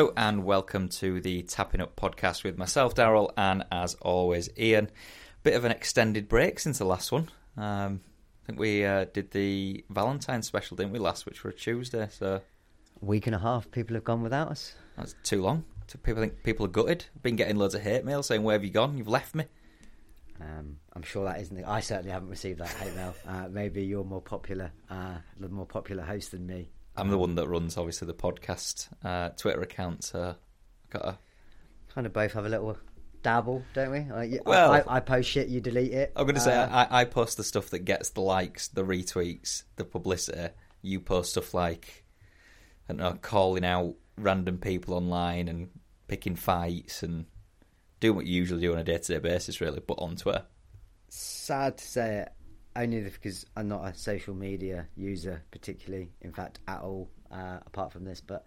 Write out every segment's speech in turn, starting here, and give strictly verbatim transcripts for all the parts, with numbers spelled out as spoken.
Hello and welcome to the Tapping Up podcast with myself, Daryl, and as always, Ian. Bit of an extended break since the last one. Um, I think we uh, did the Valentine's special, didn't we, last, which were a Tuesday. So week and a half, people have gone without us. That's too long. People think people are gutted. Been getting loads of hate mail saying, "Where have you gone? You've left me." Um, I'm sure that isn't. The, I certainly haven't received that hate mail. Uh, maybe you're more popular, uh, the more popular host than me. I'm the one that runs, obviously, the podcast uh, Twitter account. So I've got a kind of both have a little dabble, don't we? Like, you, well, I, I post shit, you delete it. I'm going to uh, say I, I post the stuff that gets the likes, the retweets, the publicity. You post stuff like, I don't know, calling out random people online and picking fights and doing what you usually do on a day-to-day basis, really, but on Twitter. Sad to say it, only because I'm not a social media user particularly, in fact, at all, uh, apart from this, but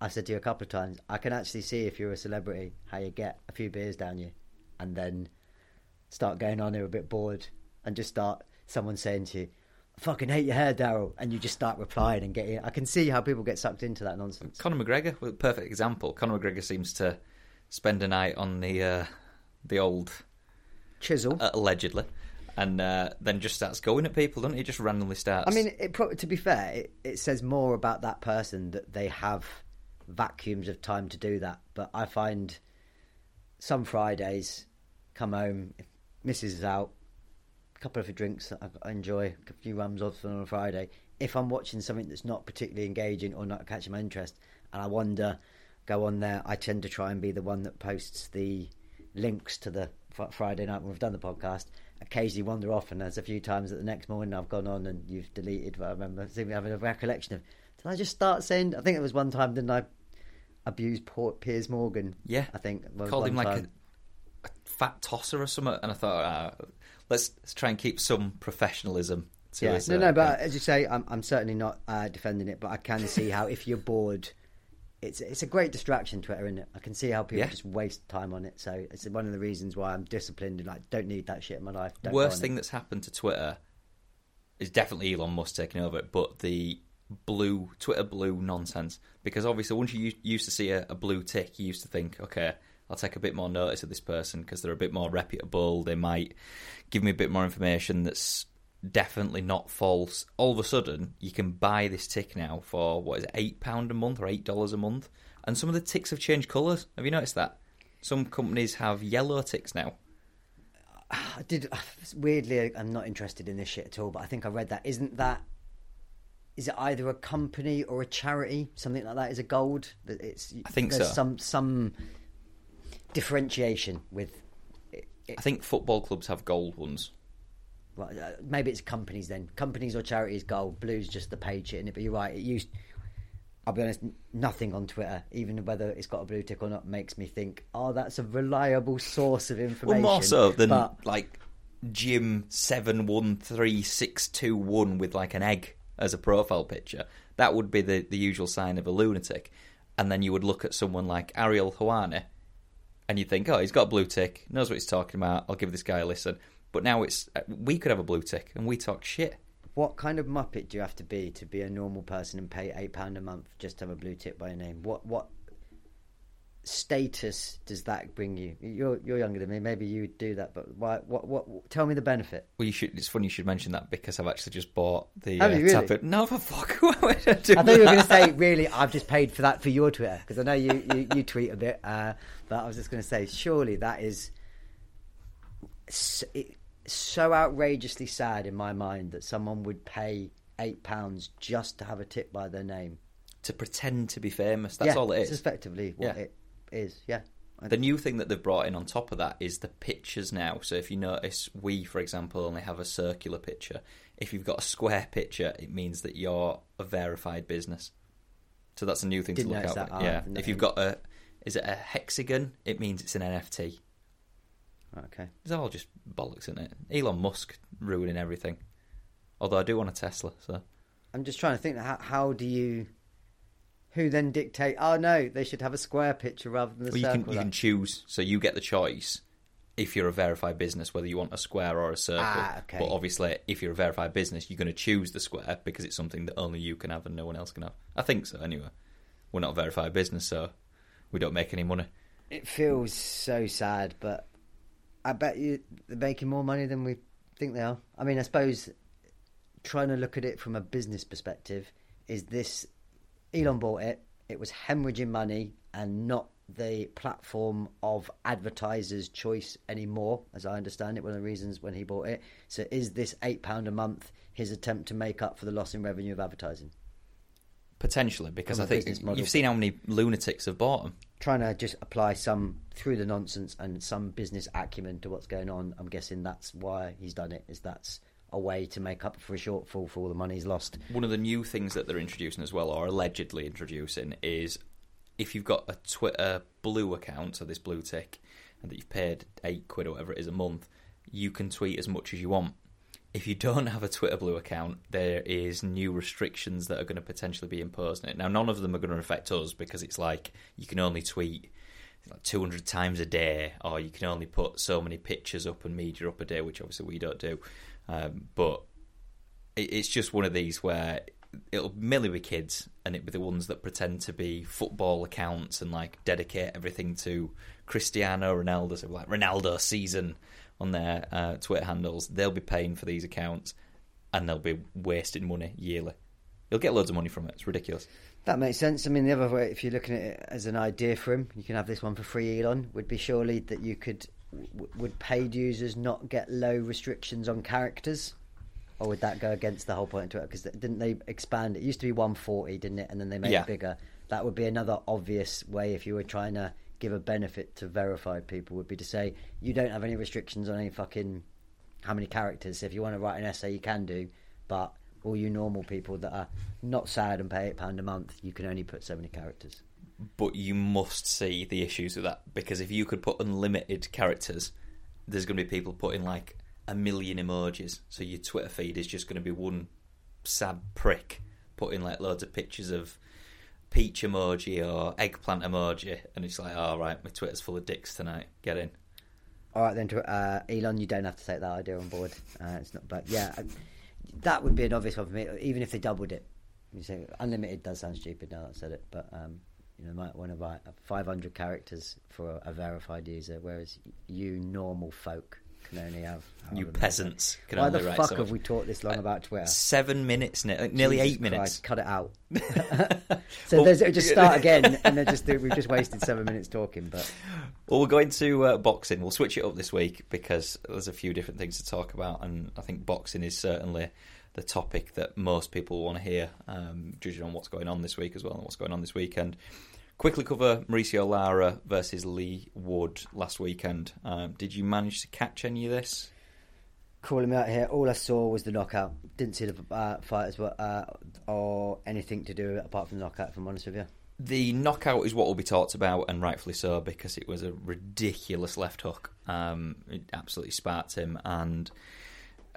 I said to you a couple of times, I can actually see if you're a celebrity, how you get a few beers down you and then start going on there a bit bored and just start someone saying to you, "I fucking hate your hair, Daryl," and you just start replying and getting. I can see how people get sucked into that nonsense. Conor McGregor was a perfect example. Conor McGregor seems to spend a night on the uh, the old chisel, uh, allegedly, and uh, then just starts going at people, doesn't he? Just randomly starts. I mean, it pro- to be fair, it, it says more about that person that they have vacuums of time to do that. But I find some Fridays, come home, missus is out, a couple of drinks that I enjoy, a few rums off on a Friday. If I'm watching something that's not particularly engaging or not catching my interest, and I wonder, go on there, I tend to try and be the one that posts the links to the fr- Friday night when we've done the podcast. Occasionally wander off, and there's a few times that the next morning I've gone on and you've deleted, but I remember having a recollection of, did I just start saying, I think it was one time, didn't I abuse poor Piers Morgan? Yeah. I think. Well, called him like a, a fat tosser or something, and I thought, oh, let's, let's try and keep some professionalism to yeah. his, no, uh, no, but uh, as you say, I'm, I'm certainly not uh, defending it, but I can see how if you're bored, it's it's a great distraction, Twitter, isn't it? I can see how people yeah. just waste time on it, so it's one of the reasons why I'm disciplined and I like, don't need that shit in my life. Don't Worst thing it. that's happened to Twitter is definitely Elon Musk taking over it, but the blue, Twitter blue nonsense, because obviously once you used to see a, a blue tick, you used to think, okay, I'll take a bit more notice of this person because they're a bit more reputable, they might give me a bit more information that's definitely not false. All of a sudden, you can buy this tick now for, what is it, eight pounds a month or eight dollars a month? And some of the ticks have changed colours. Have you noticed that? Some companies have yellow ticks now. I did, weirdly, I'm not interested in this shit at all, but I think I read that. Isn't that, is it either a company or a charity? Something like that? Is it gold? It's, I think there's so. some some differentiation with it, it. I think football clubs have gold ones. Well, maybe it's companies then. Companies or charities, gold. Blue's just the page shit in it. But you're right. It used. I'll be honest. Nothing on Twitter, even whether it's got a blue tick or not, makes me think, oh, that's a reliable source of information. Well, more so than but, like Jim seven one three six two one with like an egg as a profile picture. That would be the, the usual sign of a lunatic. And then you would look at someone like Ariel Helwani, and you think, oh, he's got a blue tick. Knows what he's talking about. I'll give this guy a listen. But now it's we could have a blue tick and we talk shit. What kind of muppet do you have to be to be a normal person and pay eight pounds a month just to have a blue tick by your name? What what status does that bring you? You're you're younger than me. Maybe you would do that, but why? What, what? What? Tell me the benefit. Well, you should. It's funny you should mention that because I've actually just bought the. Have uh, you really? Tablet. No, for fuck. Why would I do I thought that? You were going to say, really, I've just paid for that for your Twitter because I know you, you, you tweet a bit. Uh, but I was just going to say, surely that is. So, it, so outrageously sad in my mind that someone would pay eight pounds just to have a tick by their name, to pretend to be famous. That's yeah, all it is. It's effectively what yeah. it is. Yeah. The new thing that they've brought in on top of that is the pictures now. So if you notice, we, for example, only have a circular picture. If you've got a square picture, it means that you're a verified business. So that's a new thing Didn't to look out. That, oh, yeah. If you've got a, is it a hexagon? It means it's an N F T. Okay. It's all just bollocks, isn't it? Elon Musk ruining everything. Although I do want a Tesla, so. I'm just trying to think, how, how do you... Who then dictate, oh no, they should have a square picture rather than the well, circle. You can, you can choose, so you get the choice, if you're a verified business, whether you want a square or a circle. Ah, okay. But obviously, if you're a verified business, you're going to choose the square because it's something that only you can have and no one else can have. I think so, anyway. We're not a verified business, so we don't make any money. It feels so sad, but I bet you they're making more money than we think they are. I mean, I suppose trying to look at it from a business perspective is this: Elon bought it, it was hemorrhaging money and not the platform of advertisers' choice anymore, as I understand it, one of the reasons when he bought it. So is this eight pounds a month his attempt to make up for the loss in revenue of advertising? Potentially, because I think you've seen how many lunatics have bought them. Trying to just apply some through the nonsense and some business acumen to what's going on. I'm guessing that's why he's done it, is that's a way to make up for a shortfall for all the money he's lost. One of the new things that they're introducing as well, or allegedly introducing, is if you've got a Twitter Blue account, so this blue tick, and that you've paid eight quid or whatever it is a month, you can tweet as much as you want. If you don't have a Twitter Blue account, there is new restrictions that are going to potentially be imposed on it. Now, none of them are going to affect us, because it's like you can only tweet like two hundred times a day, or you can only put so many pictures up and media up a day, which obviously we don't do. Um, but it's just one of these where it'll mainly be kids, and it'll be the ones that pretend to be football accounts and like dedicate everything to Cristiano Ronaldo, so like Ronaldo season on their uh, Twitter handles. They'll be paying for these accounts, and they'll be wasting money yearly. You'll get loads of money from it. It's ridiculous. That makes sense. I mean, the other way, if you're looking at it as an idea for him, you can have this one for free, Elon, would be surely that you could, w- would paid users not get low restrictions on characters? Or would that go against the whole point of Twitter? Because didn't they expand? It used to be one forty, didn't it? And then they made yeah. it bigger. That would be another obvious way, if you were trying to give a benefit to verified people, would be to say you don't have any restrictions on any fucking how many characters. So if you want to write an essay, you can do, but all you normal people that are not sad and pay eight pounds a month, you can only put so many characters. But you must see the issues with that, because if you could put unlimited characters, there's going to be people putting like a million emojis, so your Twitter feed is just going to be one sad prick putting like loads of pictures of peach emoji or eggplant emoji, and it's like, all oh, right, my Twitter's full of dicks tonight, get in. All right then, uh, Elon, you don't have to take that idea on board. Uh, it's not bad. Yeah, that would be an obvious one for me, even if they doubled it. You say unlimited does sound stupid now that I've said it, but um, you know, might want to write five hundred characters for a, a verified user, whereas you normal folk can only have... You peasants know. Can Why only write Why the fuck so have we talked this long uh, about Twitter? Seven minutes, ne- nearly Jesus eight minutes. Christ, cut it out. So well, it'll just start again, and just we've just wasted seven minutes talking. But well, we're going to uh, boxing. We'll switch it up this week, because there's a few different things to talk about, and I think boxing is certainly the topic that most people want to hear, um, judging on what's going on this week as well and what's going on this weekend. Quickly cover Mauricio Lara versus Lee Wood last weekend. Um, did you manage to catch any of this? Calling me out here, all I saw was the knockout. Didn't see the uh, fighters but, uh, or anything to do with it apart from the knockout, if I'm honest with you. The knockout is what will be talked about, and rightfully so, because it was a ridiculous left hook. Um, it absolutely sparked him, and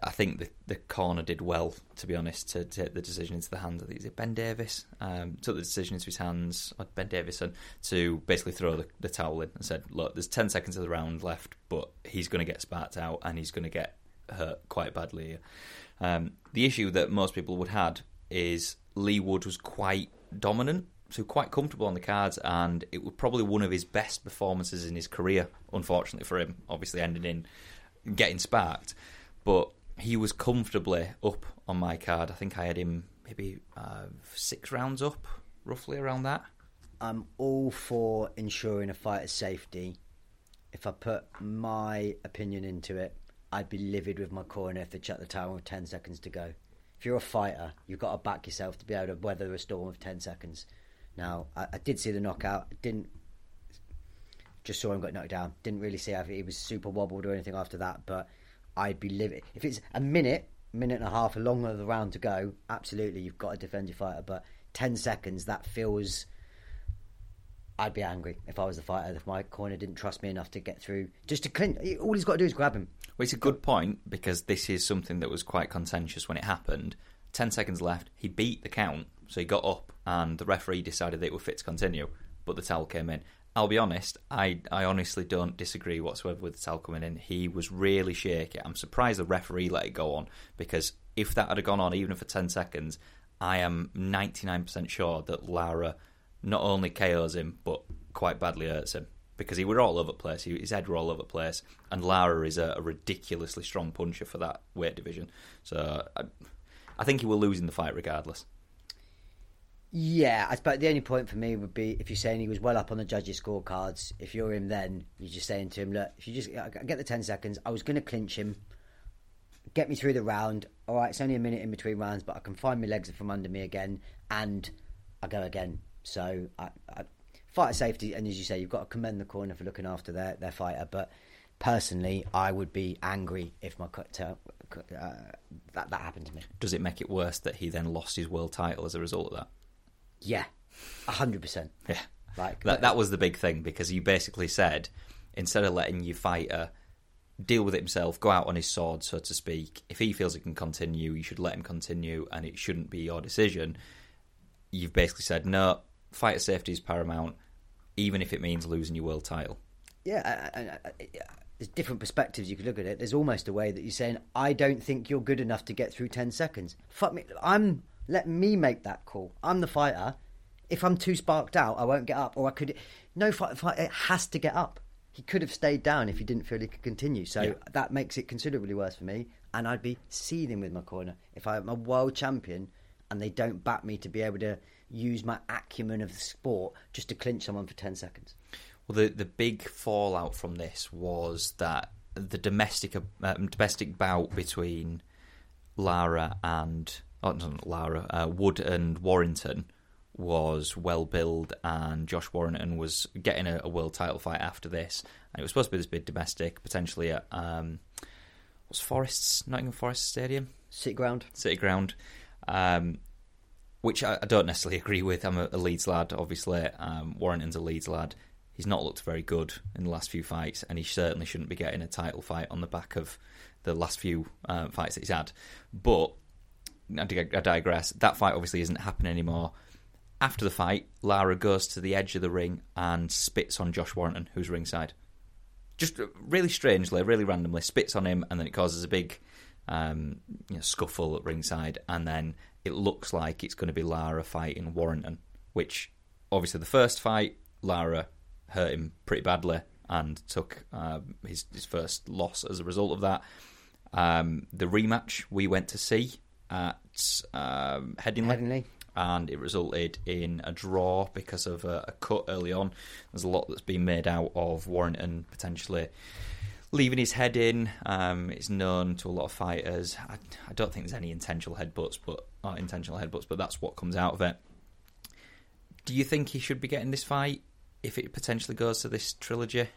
I think the, the corner did well, to be honest, to take the decision into the hands. I think it's Ben Davis um, took the decision into his hands, or Ben Davison, to basically throw the, the towel in and said, look, there's ten seconds of the round left, but he's going to get sparked out and he's going to get hurt quite badly. Um, the issue that most people would had is Lee Wood was quite dominant, so quite comfortable on the cards, and it was probably one of his best performances in his career, unfortunately for him, obviously ending in getting sparked. But he was comfortably up on my card. I think I had him maybe uh, six rounds up, roughly around that. I'm all for ensuring a fighter's safety. If I put my opinion into it, I'd be livid with my corner if they chucked the towel with ten seconds to go. If you're a fighter, you've got to back yourself to be able to weather a storm of ten seconds. Now, I, I did see the knockout. I didn't just saw him got knocked down. Didn't really see how he was super wobbled or anything after that. But I'd be livid if it's a minute, minute and a half, longer of the round to go. Absolutely, you've got to defend your fighter. But ten seconds, that feels. I'd be angry if I was the fighter, if my corner didn't trust me enough to get through. Just to clinch, all he's got to do is grab him. Well, it's a good point, because this is something that was quite contentious when it happened. Ten seconds left, he beat the count, so he got up, and the referee decided that it was fit to continue, but the towel came in. I'll be honest, I, I honestly don't disagree whatsoever with the towel coming in. He was really shaky. I'm surprised the referee let it go on, because if that had gone on, even for ten seconds, I am ninety-nine percent sure that Lara not only K O's him, but quite badly hurts him, because he were all over the place. He, his head were all over the place, and Lara is a, a ridiculously strong puncher for that weight division. So I, I think he will lose in the fight regardless. Yeah, I suppose the only point for me would be if you're saying he was well up on the judges' scorecards. If you're him, then you're just saying to him, look, if you just I get the ten seconds, I was going to clinch him, get me through the round. All right, it's only a minute in between rounds, but I can find my legs from under me again, and I go again. So I, I fight safety, and as you say, you've got to commend the corner for looking after their their fighter. But personally, I would be angry if my uh, that that happened to me. Does it make it worse that he then lost his world title as a result of that? Yeah, one hundred percent. Yeah, like that, that was the big thing, because you basically said, instead of letting your fighter deal with it himself, go out on his sword, so to speak, if he feels it can continue, you should let him continue and it shouldn't be your decision. You've basically said, no, fighter safety is paramount, even if it means losing your world title. Yeah, and there's different perspectives you could look at it. There's almost a way that you're saying, I don't think you're good enough to get through ten seconds. Fuck me, I'm... Let me make that call. I'm the fighter. If I'm too sparked out, I won't get up. Or I could... No, fight, fight, it has to get up. He could have stayed down if he didn't feel he could continue. So yeah. That makes it considerably worse for me. And I'd be seething with my corner. If I'm a world champion and they don't back me to be able to use my acumen of the sport just to clinch someone for ten seconds. Well, the, the big fallout from this was that the domestic, um, domestic bout between Lara and... Oh, no, not Lara, uh, Wood and Warrington was well billed, and Josh Warrington was getting a, a world title fight after this, and it was supposed to be this big domestic, potentially at um, what's Forest's Nottingham Forest Stadium, City Ground, City Ground, um, which I, I don't necessarily agree with. I'm a, a Leeds lad, obviously. Um, Warrington's a Leeds lad. He's not looked very good in the last few fights, and he certainly shouldn't be getting a title fight on the back of the last few uh, fights that he's had, but. I digress. That fight obviously isn't happening anymore. After the fight, Lara goes to the edge of the ring and spits on Josh Warrington, who's ringside. Just really strangely, really randomly, spits on him, and then it causes a big um, you know, scuffle at ringside, and then it looks like it's going to be Lara fighting Warrington, which obviously the first fight, Lara hurt him pretty badly and took uh, his, his first loss as a result of that. Um, the rematch we went to see at um, Headingley, Headingley, and it resulted in a draw because of a, a cut early on. There's a lot that's been made out of Warrington potentially leaving his head in. Um, it's known to a lot of fighters. I, I don't think there's any intentional headbutts, but uh, intentional headbutts, but that's what comes out of it. Do you think he should be getting this fight if it potentially goes to this trilogy?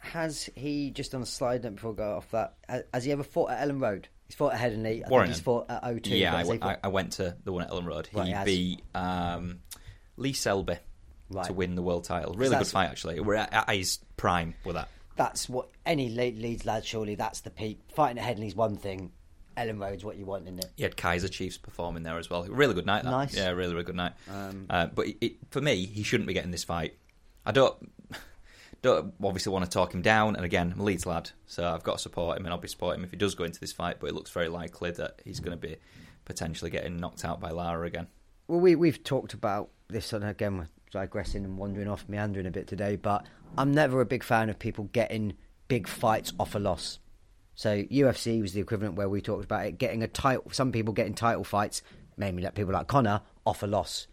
Has he, just on a slide note before I go off that, has he ever fought at Elland Road? He's fought at Headingley. I Warrington. think he's fought at O two. Yeah, I, w- fought... I went to the one at Elland Road. He right, beat um, Lee Selby right. to win the world title. Really good fight, actually. We're at, at his prime with that. That's what any Leeds lad, surely, that's the peak. Fighting at Headingley's one thing. Elland Road's what you want, isn't it? You had Kaiser Chiefs performing there as well. Really good night, that. Nice. Yeah, really, really good night. Um, uh, but it, it, for me, he shouldn't be getting this fight. I don't... Don't obviously want to talk him down, and again, I'm a Leeds lad, so I've got to support him, and I'll be supporting him if he does go into this fight, but it looks very likely that he's going to be potentially getting knocked out by Lara again. Well, we, we've talked about this, and again, we're digressing and wandering off, meandering a bit today, but I'm never a big fan of people getting big fights off a loss. So U F C was the equivalent where we talked about it, getting a title, some people getting title fights, mainly like people like Conor, off a loss.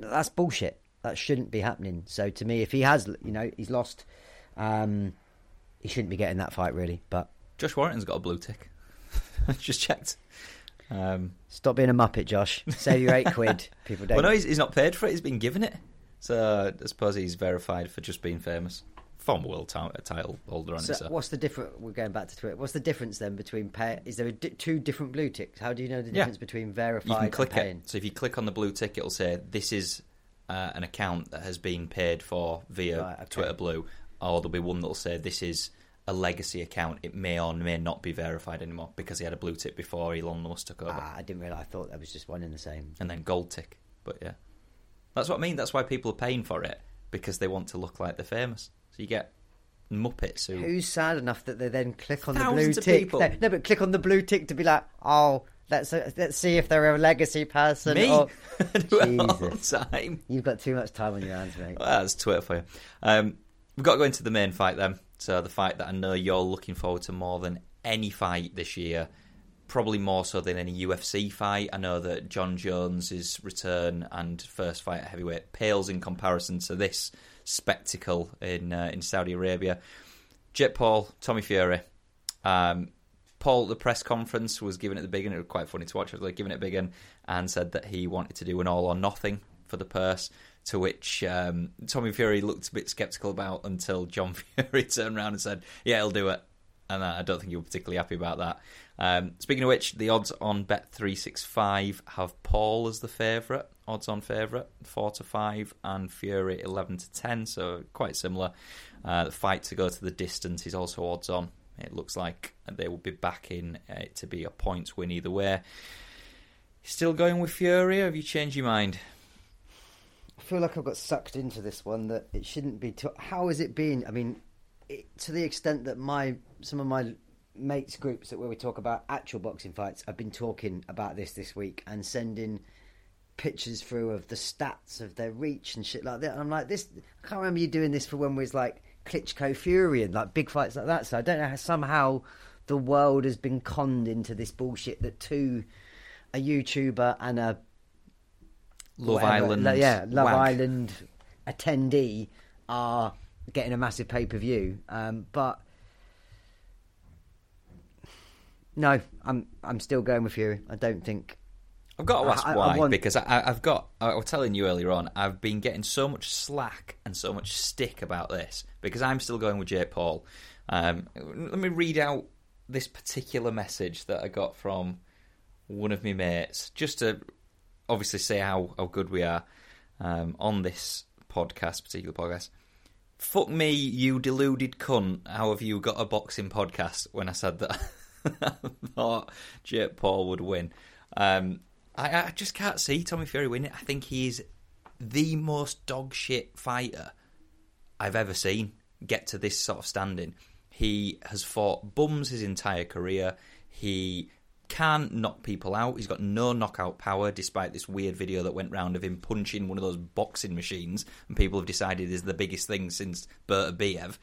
That's bullshit. That shouldn't be happening. So to me, if he has, you know, he's lost, um, he shouldn't be getting that fight, really. But Josh Warrington's got a blue tick. I just checked. Um, Stop being a muppet, Josh. Save your eight quid. People don't. Well, no, he's, he's not paid for it. He's been given it. So I suppose he's verified for just being famous. Former world t- title holder on so it. So what's the difference? We're going back to Twitter. What's the difference then between pay? Is there a di- two different blue ticks? How do you know the difference yeah. between verified? You can click and paying? It. So if you click on the blue tick, it'll say this is. Uh, an account that has been paid for via right, okay. Twitter Blue, or there'll be one that'll say this is a legacy account. It may or may not be verified anymore because he had a blue tick before Elon Musk took over. Ah, I didn't realise. I thought that was just one in the same. And then gold tick, but yeah, that's what I mean. That's why people are paying for it, because they want to look like they're famous. So you get muppets who who's sad enough that they then click on the blue tick. No, no, but click on the blue tick to be like, oh, Let's let's see if they're a legacy person. Me? Or... Jesus. All time. You've got too much time on your hands, mate. Well, that's Twitter for you. Um, we've got to go into the main fight then. So the fight that I know you're looking forward to more than any fight this year, probably more so than any U F C fight. I know that Jon Jones' return and first fight at heavyweight pales in comparison to this spectacle in uh, in Saudi Arabia. Jake Paul, Tommy Fury. Um, Paul at the press conference was giving it the big one. It was quite funny to watch. It was giving it a big one, and said that he wanted to do an all or nothing for the purse, to which um, Tommy Fury looked a bit sceptical about until John Fury turned around and said, yeah, he'll do it. And I don't think you were particularly happy about that. Um, speaking of which, the odds on Bet three sixty-five have Paul as the favourite, odds on favourite, four to five, and Fury eleven to ten, so quite similar. Uh, the fight to go to the distance is also odds on. It looks like they will be back in uh, to be a points win either way. Still going with Fury, or have you changed your mind? I feel like I've got sucked into this one, that it shouldn't be... T- How has it been? I mean, it, to the extent that my some of my mates' groups that where we talk about actual boxing fights, I've been talking about this this week and sending pictures through of the stats of their reach and shit like that. And I'm like, this... I can't remember you doing this for when we was like... Klitschko Fury and like big fights like that. So I don't know how somehow the world has been conned into this bullshit that two, a YouTuber and a Love whatever, Island, lo, yeah, Love wank. Island attendee are getting a massive pay per view. Um, but no, I'm I'm still going with Fury. I don't think. I've got to ask I, why, I want... because I, I've got, I was telling you earlier on, I've been getting so much slack and so much stick about this, because I'm still going with Jake Paul. Um, let me read out this particular message that I got from one of my mates, just to obviously say how, how good we are um, on this podcast, particular podcast. Fuck me, you deluded cunt. How have you got a boxing podcast? When I said that I thought Jake Paul would win. Um I just can't see Tommy Fury winning. I think he's the most dog shit fighter I've ever seen get to this sort of standing. He has fought bums his entire career. He can't knock people out. He's got no knockout power, despite this weird video that went round of him punching one of those boxing machines, and people have decided is the biggest thing since Beterbiev.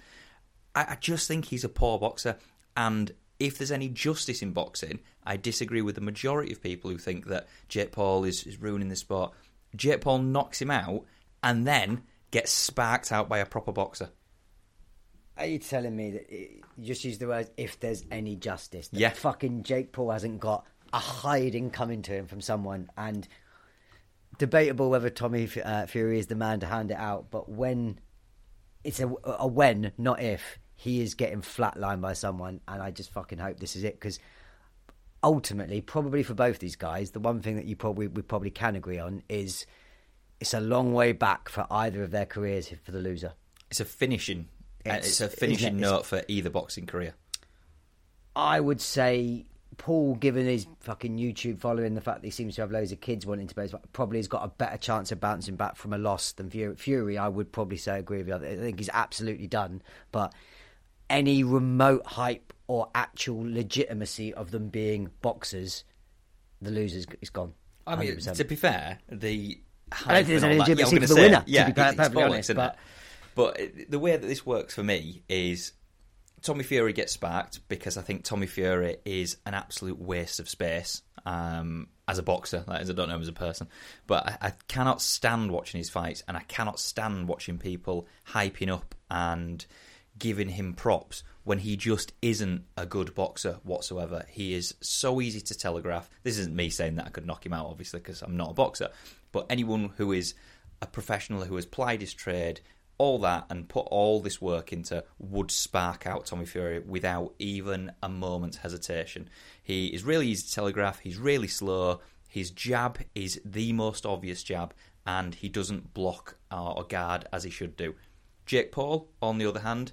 I, I just think he's a poor boxer, and... if there's any justice in boxing, I disagree with the majority of people who think that Jake Paul is, is ruining the sport. Jake Paul knocks him out and then gets sparked out by a proper boxer. Are you telling me that... It, you just use the words, if there's any justice. That yeah. Fucking Jake Paul hasn't got a hiding coming to him from someone. And debatable whether Tommy uh, Fury is the man to hand it out, but when... It's a, a when, not if... he is getting flatlined by someone, and I just fucking hope this is it, because ultimately, probably for both these guys, the one thing that you probably we probably can agree on is it's a long way back for either of their careers for the loser. It's a finishing, it's, it's a finishing it, note for either boxing career. I would say Paul, given his fucking YouTube following, the fact that he seems to have loads of kids wanting to play, probably has got a better chance of bouncing back from a loss than Fury. Fury, I would probably say agree with you. I think he's absolutely done, but. Any remote hype or actual legitimacy of them being boxers, the loser's is gone. one hundred percent. I mean, to be fair, the hype I don't think there's any legitimacy yeah, for the say, winner. Yeah, to be it's perfectly honest, isn't but... It? But the way that this works for me is Tommy Fury gets sparked because I think Tommy Fury is an absolute waste of space um, as a boxer. That is, I don't know him as a person, but I, I cannot stand watching his fights, and I cannot stand watching people hyping up and. Giving him props when he just isn't a good boxer whatsoever. He is so easy to telegraph. This isn't me saying that I could knock him out, obviously, because I'm not a boxer. But anyone who is a professional who has plied his trade, all that, and put all this work into, would spark out Tommy Fury without even a moment's hesitation. He is really easy to telegraph. He's really slow. His jab is the most obvious jab, and he doesn't block or guard as he should do. Jake Paul, on the other hand...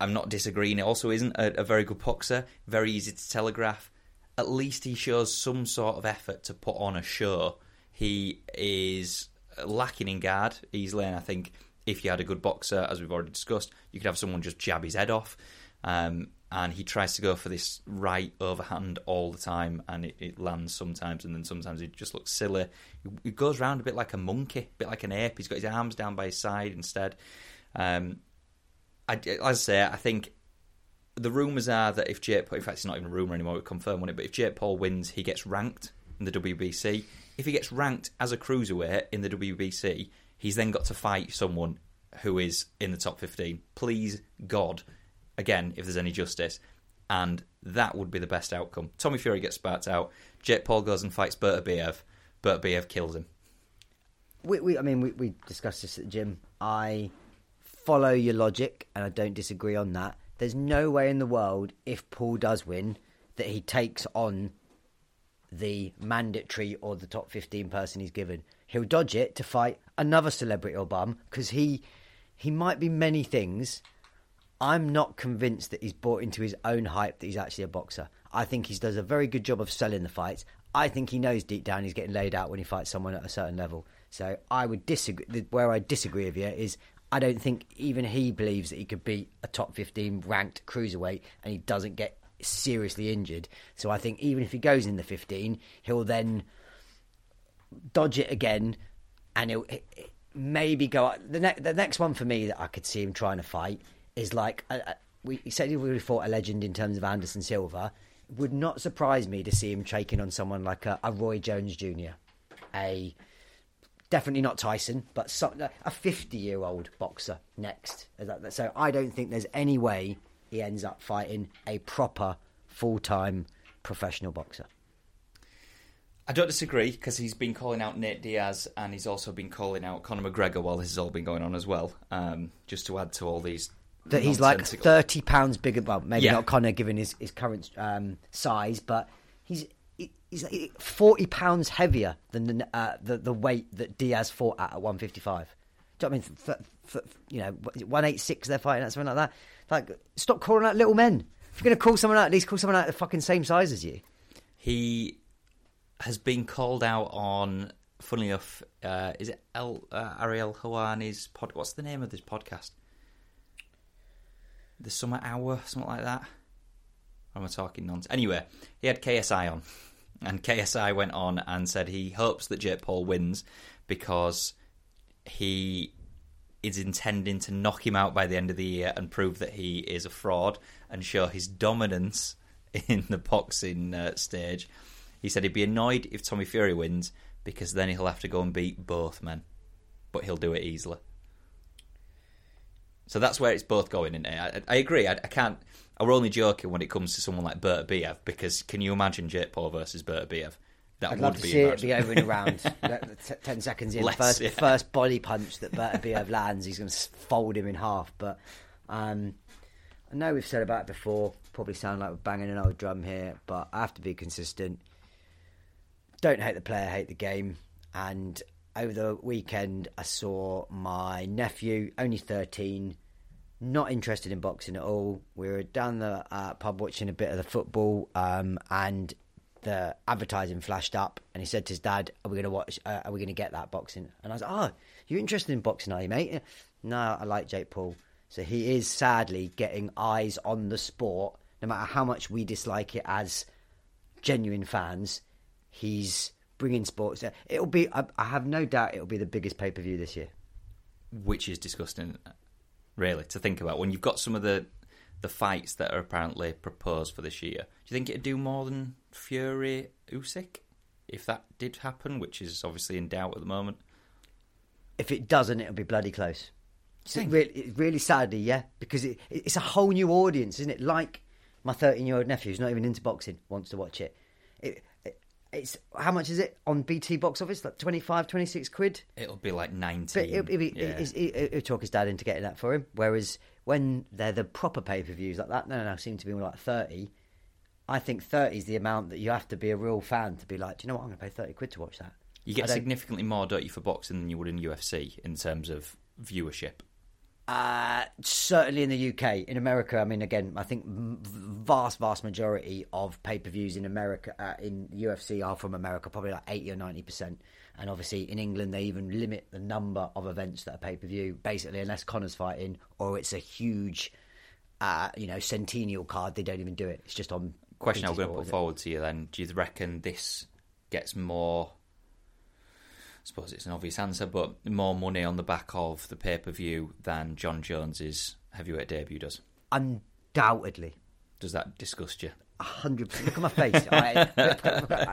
I'm not disagreeing. It also isn't a, a very good boxer. Very easy to telegraph. At least he shows some sort of effort to put on a show. He is lacking in guard easily, and I think if you had a good boxer, as we've already discussed, you could have someone just jab his head off. Um, and he tries to go for this right overhand all the time, and it, it lands sometimes, and then sometimes it just looks silly. He goes round a bit like a monkey, a bit like an ape. He's got his arms down by his side instead. Um, I, as I say, I think the rumours are that if Jake Paul, in fact it's not even a rumour anymore, we confirm on it, but if Jake Paul wins, he gets ranked in the W B C. If he gets ranked as a cruiserweight in the W B C, he's then got to fight someone who is in the top fifteen. Please, God, again, if there's any justice. And that would be the best outcome. Tommy Fury gets sparked out. Jake Paul goes and fights Beterbiev. Beterbiev kills him. We, we, I mean, we, we discussed this at the gym. I follow your logic, and I don't disagree on that. There's no way in the world, if Paul does win, that he takes on the mandatory or the top fifteen person he's given. He'll dodge it to fight another celebrity or bum, because he he might be many things. I'm not convinced that he's bought into his own hype that he's actually a boxer. I think he does a very good job of selling the fights. I think he knows deep down he's getting laid out when he fights someone at a certain level. So I would disagree. Where I disagree with you is I don't think even he believes that he could be a top fifteen ranked cruiserweight and he doesn't get seriously injured. So I think even if he goes in the fifteen, he'll then dodge it again, and he'll maybe go. The next, the next one for me that I could see him trying to fight is like a, a, we he said he would have fought a legend in terms of Anderson Silva. Would not surprise me to see him taking on someone like a, a Roy Jones Junior, a definitely not Tyson, but some, a fifty-year-old boxer next. So I don't think there's any way he ends up fighting a proper, full-time professional boxer. I don't disagree, because he's been calling out Nate Diaz and he's also been calling out Conor McGregor while this has all been going on as well, um, just to add to all these... That he's like thirty pounds bigger, well, maybe yeah. not Conor given his, his current um, size, but he's he's forty pounds heavier than the, uh, the, the weight that Diaz fought at at one fifty-five. Do you know what I mean? For, for, you know, one eighty-six they're fighting at, something like that. Like, stop calling out little men. If you're going to call someone out, at least call someone out the fucking same size as you. He has been called out on, funnily enough, uh, is it El, uh, Ariel Helwani's pod? What's the name of this podcast? The Summer Hour, something like that? Or am I talking nonsense? Anyway, he had K S I on. And K S I went on and said he hopes that Jake Paul wins because he is intending to knock him out by the end of the year and prove that he is a fraud and show his dominance in the boxing uh, stage. He said he'd be annoyed if Tommy Fury wins because then he'll have to go and beat both men. But he'll do it easily. So that's where it's both going, isn't it? I, I agree. I, I can't... I were only joking when it comes to someone like Beterbiev, because can you imagine Jake Paul versus Beterbiev? That I'd would love to be see it be over in a round. Ten seconds in, Less, first yeah. first body punch that Beterbiev lands, he's going to fold him in half. But um, I know we've said about it before. Probably sound like we're banging an old drum here, but I have to be consistent. Don't hate the player, hate the game. And over the weekend, I saw my nephew, only thirteen, not interested in boxing at all. We were down the uh, pub watching a bit of the football, um, and the advertising flashed up, and he said to his dad, "Are we going to watch? Uh, are we going to get that boxing?" And I was like, "Oh, you're interested in boxing, are you, mate?" "No, I like Jake Paul." So he is sadly getting eyes on the sport, no matter how much we dislike it as genuine fans. He's bringing sports. It'll be. I, I have no doubt it'll be the biggest pay per view this year, which is disgusting, really, to think about when you've got some of the. the fights that are apparently proposed for this year. Do you think it'd do more than Fury Usyk, if that did happen, which is obviously in doubt at the moment? If it doesn't, it'll be bloody close. So it really, it really sadly, yeah, because it, it's a whole new audience, isn't it? Like my thirteen-year-old nephew, who's not even into boxing, wants to watch it. It, it. It's how much is it on B T box office? Like twenty-five, twenty-six quid? It'll be like nineteen. But it'll, it'll, yeah. it'll, it'll, it'll talk his dad into getting that for him, whereas... when they're the proper pay-per-views like that, no, no, seem to be like thirty. I think thirty is the amount that you have to be a real fan to be like, do you know what, I'm going to pay thirty quid to watch that. You get significantly more, don't you, for boxing than you would in U F C in terms of viewership? Uh, certainly in the U K. In America, I mean, again, I think vast, vast majority of pay-per-views in America, uh, in U F C are from America, probably like eighty or ninety percent. And obviously in England, they even limit the number of events that are pay-per-view, basically, unless Conor's fighting or it's a huge uh, you know, Centennial card, they don't even do it. It's just on... Question I was going to put forward to you then. Do you reckon this gets more... I suppose it's an obvious answer, but more money on the back of the pay-per-view than Jon Jones's heavyweight debut does? Undoubtedly. Does that disgust you? A hundred percent. Look at my face. I, look, look, look,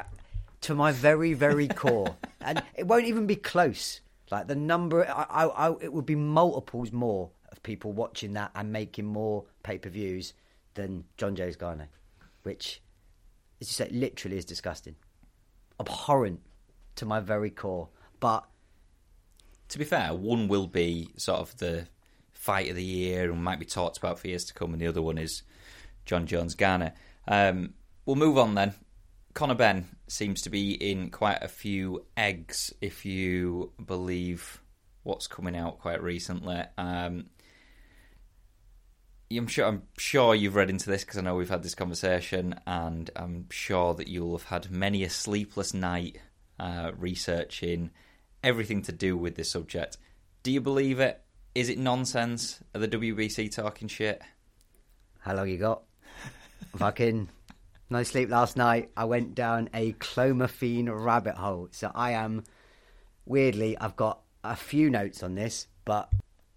to my very, very core. And it won't even be close. Like the number, I, I, I, it would be multiples more of people watching that and making more pay-per-views than Jon Jones Garner, which, as you say, literally is disgusting. Abhorrent to my very core. But to be fair, one will be sort of the fight of the year and might be talked about for years to come, and the other one is Jon Jones Garner. Um, we'll move on then. Conor Benn seems to be in quite a few eggs, if you believe what's coming out quite recently. Um, I'm sure, I'm sure you've read into this because I know we've had this conversation, and I'm sure that you'll have had many a sleepless night uh, researching everything to do with this subject. Do you believe it? Is it nonsense? Are the W B C talking shit? How long you got? Fucking no sleep last night. I went down a clomiphene rabbit hole. So I am, weirdly, I've got a few notes on this, but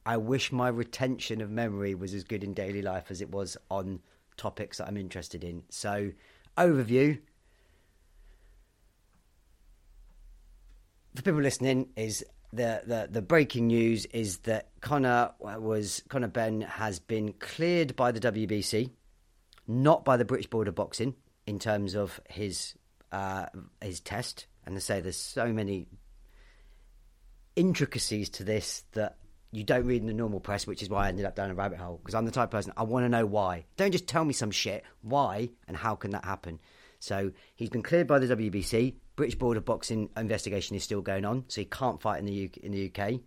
I wish my retention of memory was as good in daily life as it was on topics that I'm interested in. So, overview. For people listening, is the, the, the breaking news is that Conor was Conor Benn has been cleared by the W B C, not by the British Board of Boxing, in terms of his uh, his test. And they say there's so many intricacies to this that you don't read in the normal press, which is why I ended up down a rabbit hole, because I'm the type of person, I want to know why. Don't just tell me some shit. Why and how can that happen? So he's been cleared by the W B C. British Board of Boxing investigation is still going on, so he can't fight in the U K. In the U K,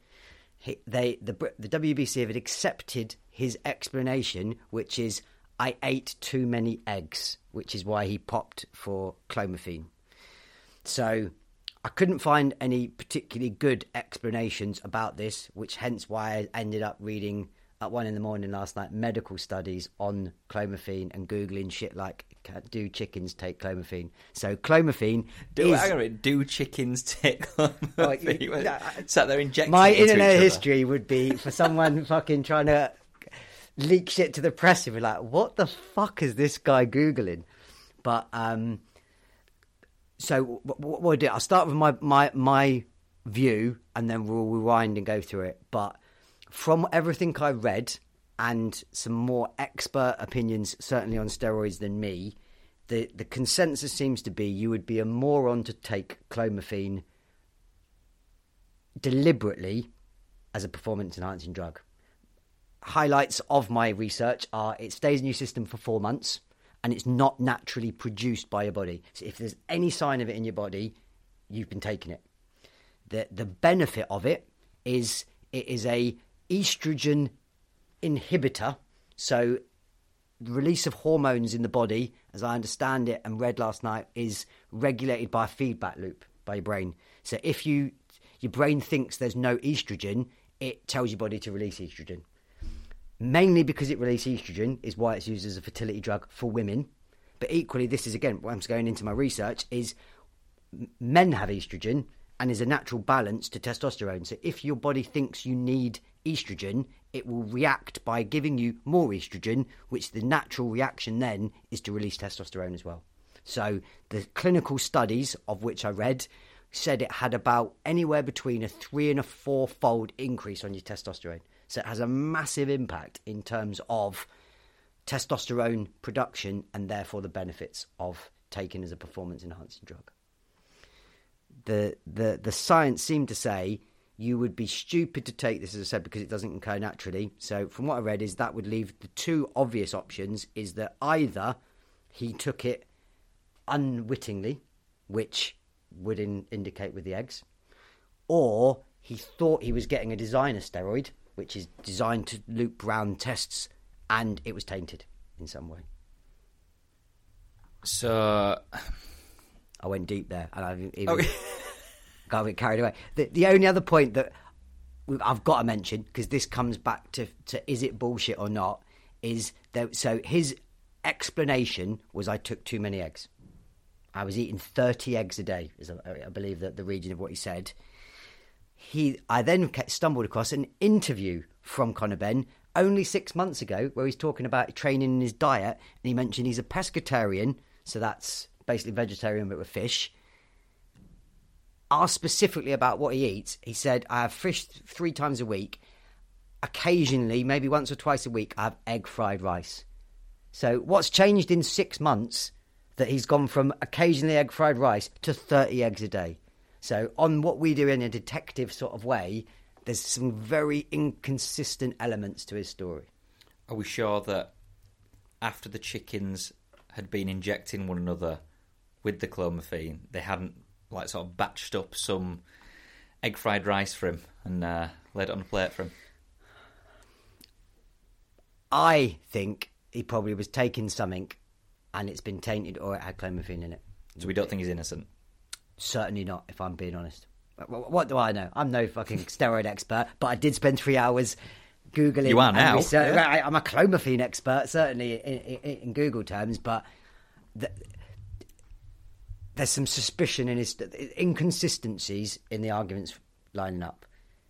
he, they the the W B C have accepted his explanation, which is I ate too many eggs, which is why he popped for clomiphene. So I couldn't find any particularly good explanations about this, which hence why I ended up reading at one in the morning last night medical studies on clomiphene and googling shit like, do chickens take clomiphene? So clomiphene do, is... Hang on a minute, do chickens take clomiphene? Like, you, no, sat there injecting my internet history would be for someone fucking trying to leak shit to the press and be like, what the fuck is this guy Googling? But, um... So, what, what do I do? I'll start with my, my, my view and then we'll rewind and go through it. But from everything I read... and some more expert opinions, certainly on steroids than me, the, the consensus seems to be you would be a moron to take clomiphene deliberately as a performance-enhancing drug. Highlights of my research are it stays in your system for four months and it's not naturally produced by your body. So if there's any sign of it in your body, you've been taking it. The, the benefit of it is it is a estrogen inhibitor, so release of hormones in the body, as I understand it and read last night, is regulated by a feedback loop by your brain. So if you your brain thinks there's no estrogen, it tells your body to release estrogen. Mainly because it releases estrogen is why it's used as a fertility drug for women. But equally, this is again what I'm going into my research is men have estrogen and is a natural balance to testosterone. So if your body thinks you need estrogen, it will react by giving you more estrogen, which the natural reaction then is to release testosterone as well. So the clinical studies of which I read said it had about anywhere between a three and a four-fold increase on your testosterone. So it has a massive impact in terms of testosterone production and therefore the benefits of taking as a performance-enhancing drug. The, the, the science seemed to say you would be stupid to take this, as I said, because it doesn't occur naturally. So from what I read is that would leave the two obvious options is that either he took it unwittingly, which would in- indicate with the eggs, or he thought he was getting a designer steroid, which is designed to loop round tests, and it was tainted in some way. So... I went deep there, and I've even... Okay. I get carried away. The, the only other point that I've got to mention, because this comes back to, to is it bullshit or not, is that, so his explanation was, I took too many eggs. I was eating thirty eggs a day, is I believe that the region of what he said. He, I then stumbled across an interview from Conor Benn only six months ago where he's talking about training and his diet, and he mentioned he's a pescatarian, so that's basically vegetarian but with fish. Asked specifically about what he eats, he said, I have fish three times a week. Occasionally, maybe once or twice a week, I have egg fried rice. So what's changed in six months that he's gone from occasionally egg fried rice to thirty eggs a day? So on what we do in a detective sort of way, there's some very inconsistent elements to his story. Are we sure that after the chickens had been injecting one another with the clomiphene, they hadn't like sort of batched up some egg fried rice for him and uh, laid it on a plate for him? I think he probably was taking something and it's been tainted or it had clomiphene in it. So we don't think he's innocent? Certainly not, if I'm being honest. What do I know? I'm no fucking steroid expert, but I did spend three hours Googling. You are now. Research- yeah. I'm a clomiphene expert, certainly in, in, in Google terms, but the, there's some suspicion in his inconsistencies in the arguments lining up.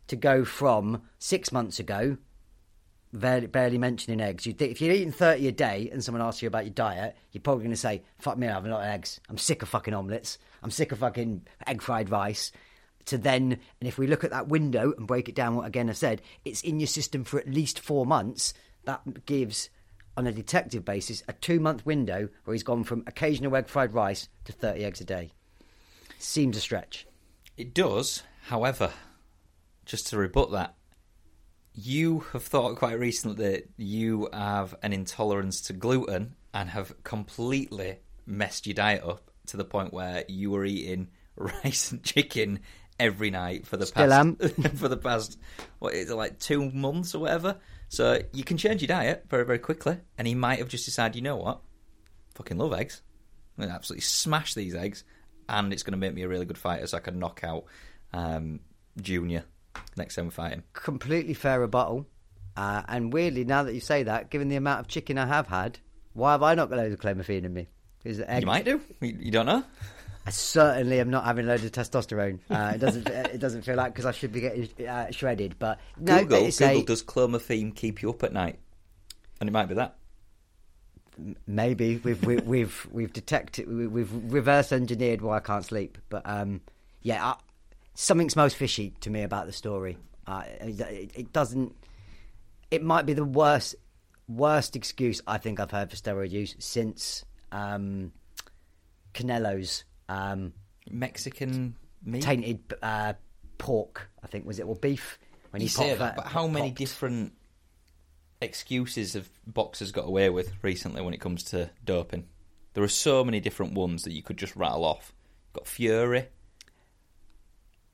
To go from six months ago, barely, barely mentioning eggs. You'd think if you're eating thirty a day and someone asks you about your diet, you're probably going to say, fuck me, I have a lot of eggs. I'm sick of fucking omelettes. I'm sick of fucking egg fried rice. To then, and if we look at that window and break it down, what again I said, it's in your system for at least four months. That gives, on a detective basis, a two-month window where he's gone from occasional egg fried rice to thirty eggs a day. Seems a stretch. It does. However, just to rebut that, you have thought quite recently that you have an intolerance to gluten and have completely messed your diet up to the point where you were eating rice and chicken every night for the Still past am. for the past what is it, like two months or whatever. So you can change your diet very, very quickly. And he might have just decided, you know what, fucking love eggs. I'm gonna absolutely smash these eggs, and it's gonna make me a really good fighter, so I can knock out um, Junior next time we fight him. Completely fair rebuttal. Uh, and weirdly, now that you say that, given the amount of chicken I have had, why have I not got loads of clomiphene in me? Is it eggs? You might do. You don't know. I certainly am not having loads of testosterone. Uh, it doesn't. It doesn't feel like, because I should be getting uh, shredded. But no, Google, Google a, does clomiphene keep you up at night? And it might be that. Maybe we've we, we've we've detected we've reverse engineered why I can't sleep. But um, yeah, I, something smells fishy to me about the story. Uh, it, it doesn't. It might be the worst worst excuse I think I've heard for steroid use since um, Canelo's. Um, Mexican meat? Tainted uh, pork, I think, was it, or beef? When you he say that, but how popped. Many different excuses have boxers got away with recently when it comes to doping? There are so many different ones that you could just rattle off. You've got Fury.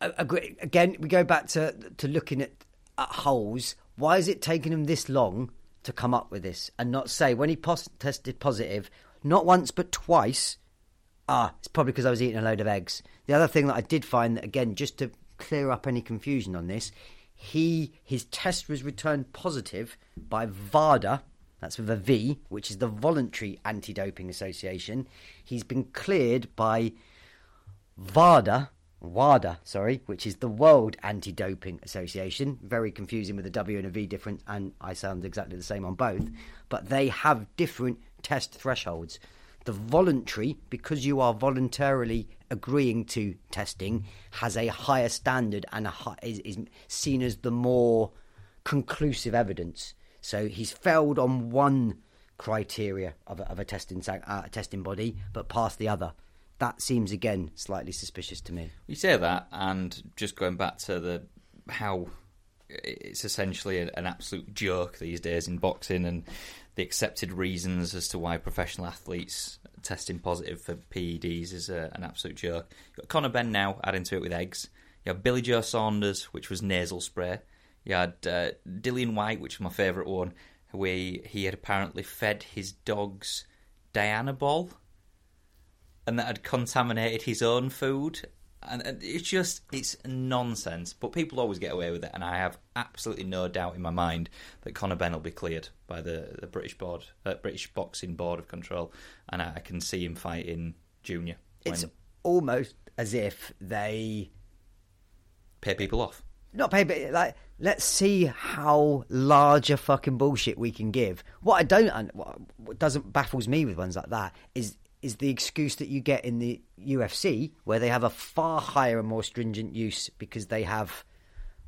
Again, we go back to, to looking at, at holes. Why is it taking him this long to come up with this and not say, when he pos- tested positive, not once but twice... Ah, it's probably because I was eating a load of eggs. The other thing that I did find, that again, just to clear up any confusion on this, he his test was returned positive by VADA, that's with a V, which is the Voluntary Anti-Doping Association. He's been cleared by VADA, WADA, sorry, which is the World Anti-Doping Association. Very confusing with a W and a V difference, and I sound exactly the same on both. But they have different test thresholds. The voluntary, because you are voluntarily agreeing to testing, has a higher standard and a high, is, is seen as the more conclusive evidence. So he's failed on one criteria of a, of a testing uh, a testing body, but passed the other. That seems, again, slightly suspicious to me. You say that, and just going back to the how it's essentially an absolute joke these days in boxing and the accepted reasons as to why professional athletes testing positive for P E Ds is a, an absolute joke. You've got Conor Benn now adding to it with eggs. You had Billy Joe Saunders, which was nasal spray. You had uh, Dillian White, which was my favourite one, where he had apparently fed his dogs Diana Ball, and that had contaminated his own food. And, and it's just, it's nonsense. But people always get away with it, and I have absolutely no doubt in my mind that Conor Benn will be cleared by the, the British board, uh, British Boxing Board of Control, and I, I can see him fighting Junior. When... It's almost as if they... Pay people off. Not pay, but like, let's see how large a fucking bullshit we can give. What I don't, what doesn't baffles me with ones like that is... is the excuse that you get in the U F C, where they have a far higher and more stringent use because they have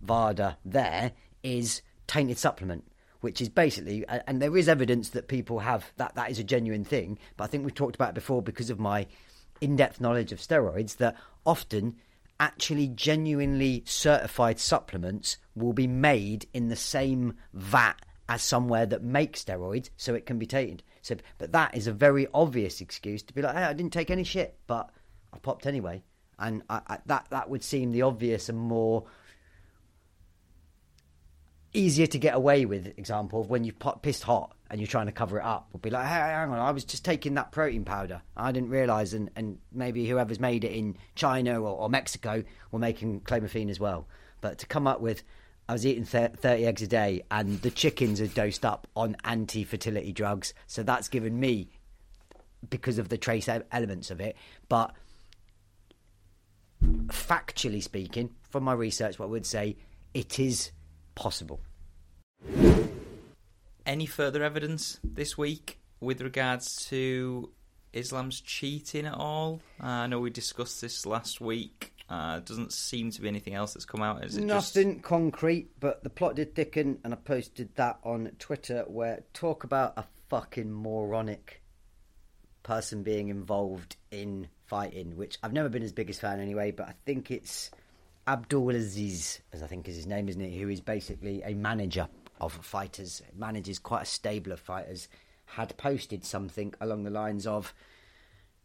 VADA there, is tainted supplement, which is basically, and there is evidence that people have, that that is a genuine thing, but I think we've talked about it before because of my in-depth knowledge of steroids, that often actually genuinely certified supplements will be made in the same vat as somewhere that makes steroids, so it can be tainted. So, but that is a very obvious excuse to be like, hey, I didn't take any shit, but I popped anyway. And I, I, that that would seem the obvious and more easier to get away with example of when you pop, pissed hot and you're trying to cover it up. Would be like, hey, hang on, I was just taking that protein powder. I didn't realise, and, and maybe whoever's made it in China or, or Mexico were making clomiphene as well. But to come up with... I was eating thirty eggs a day and the chickens are dosed up on anti-fertility drugs. So that's given me, because of the trace elements of it. But factually speaking, from my research, what I would say, it is possible. Any further evidence this week with regards to Islam's cheating at all? Uh, I know we discussed this last week. Uh, doesn't seem to be anything else that's come out. Is it Nothing just... concrete, but the plot did thicken, and I posted that on Twitter, where talk about a fucking moronic person being involved in fighting, which I've never been his biggest fan anyway, but I think it's Abdulaziz, as I think is his name, isn't it, who is basically a manager of fighters, manages quite a stable of fighters, had posted something along the lines of,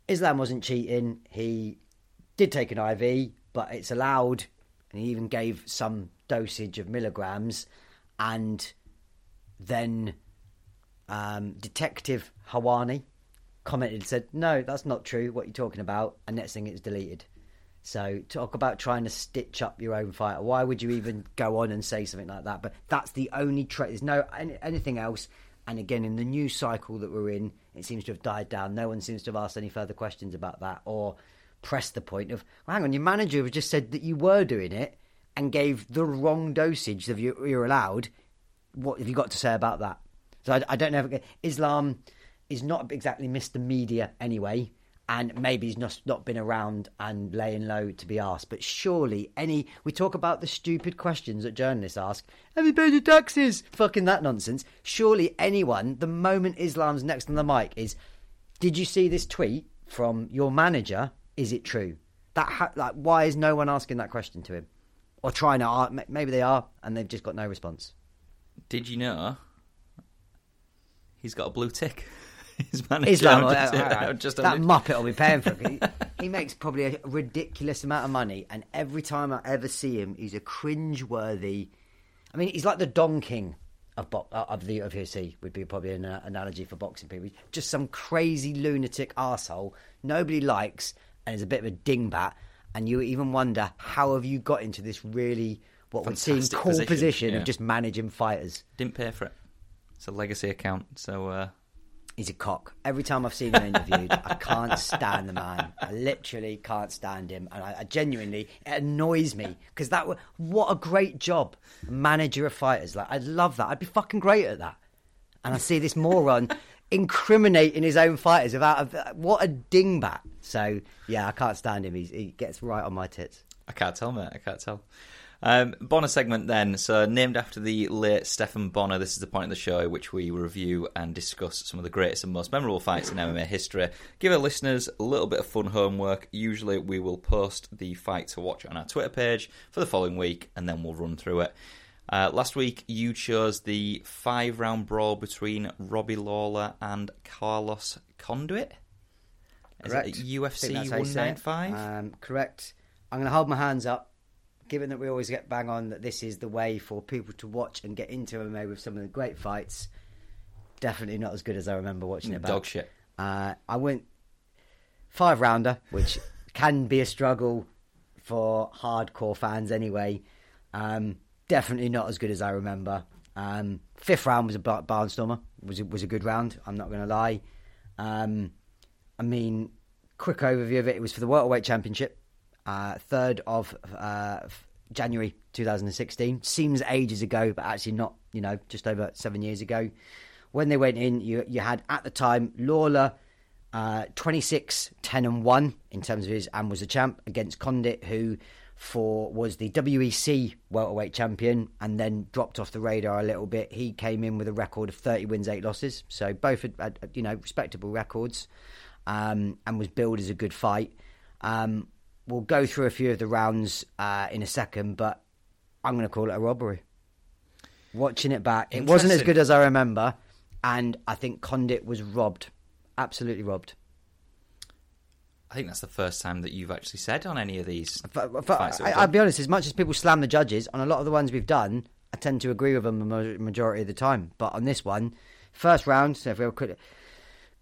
Islam wasn't cheating, he... did take an I V, but it's allowed, and he even gave some dosage of milligrams, and then um, Detective Helwani commented and said, no, that's not true, what you're talking about, and next thing it was deleted. So talk about trying to stitch up your own fighter. Why would you even go on and say something like that? But that's the only trait. There's no any, anything else. And again, in the news cycle that we're in, it seems to have died down. No one seems to have asked any further questions about that, or... press the point of, well, hang on, your manager just said that you were doing it and gave the wrong dosage that you, you're allowed. What have you got to say about that? So I, I don't know. If, Islam is not exactly Mister Media anyway, and maybe he's not, not been around and laying low to be asked. But surely any... we talk about the stupid questions that journalists ask. Have you paid your taxes? Fucking that nonsense. Surely anyone, the moment Islam's next on the mic is, did you see this tweet from your manager... is it true? That ha- like, why is no one asking that question to him? Or trying to... Uh, maybe they are, and they've just got no response. Did you know he's got a blue tick? His manager... Islam, I'm just, uh, right, I'm just that muppet will be paying for it. He, he makes probably a ridiculous amount of money, and every time I ever see him, he's a cringeworthy... I mean, he's like the Don King of bo- of the of U F C, would be probably an uh, analogy for boxing people. Just some crazy lunatic arsehole nobody likes... and is a bit of a dingbat, and you even wonder, how have you got into this really, what Fantastic would seem cool position, position yeah. of just managing fighters? Didn't pay for it. It's a legacy account, so... Uh... He's a cock. Every time I've seen him interviewed, I can't stand the man. I literally can't stand him, and I, I genuinely, it annoys me, because that, what a great job, manager of fighters. Like, I'd love that. I'd be fucking great at that. And I see this moron... incriminating his own fighters about a, what a dingbat. So yeah, I can't stand him. He's, he gets right on my tits. I can't tell, mate. I can't tell. Um, Bonner segment then. So named after the late Stephen Bonner, this is the point of the show at which we review and discuss some of the greatest and most memorable fights in M M A history. Give our listeners a little bit of fun homework. Usually we will post the fight to watch on our Twitter page for the following week, and then we'll run through it. Uh, last week, you chose the five-round brawl between Robbie Lawler and Carlos Condit. Is correct. It U F C one ninety-five? Um, correct. I'm going to hold my hands up, given that we always get bang on that this is the way for people to watch and get into M M A with some of the great fights. Definitely not as good as I remember watching it back. Dog shit. Uh, I went five-rounder, which can be a struggle for hardcore fans anyway. Um, definitely not as good as I remember. Um, fifth round was a barnstormer. Was was a good round. I'm not going to lie. Um, I mean, quick overview of it. It was for the welterweight championship, uh, third of uh, January two thousand sixteen. Seems ages ago, but actually not. You know, just over seven years ago. When they went in, you you had at the time Lawler, uh, twenty-six, ten and one in terms of his, and was the champ against Condit, who for was the W E C welterweight champion and then dropped off the radar a little bit. He came in with a record of thirty wins, eight losses. So both had, had you know, respectable records, um, and was billed as a good fight. Um, we'll go through a few of the rounds uh, in a second, but I'm going to call it a robbery. Watching it back, it wasn't as good as I remember. And I think Condit was robbed. Absolutely robbed. I think that's the first time that you've actually said on any of these for, for, fights. I, I'll be honest, as much as people slam the judges, on a lot of the ones we've done, I tend to agree with them the majority of the time. But on this one, first round, so if we could,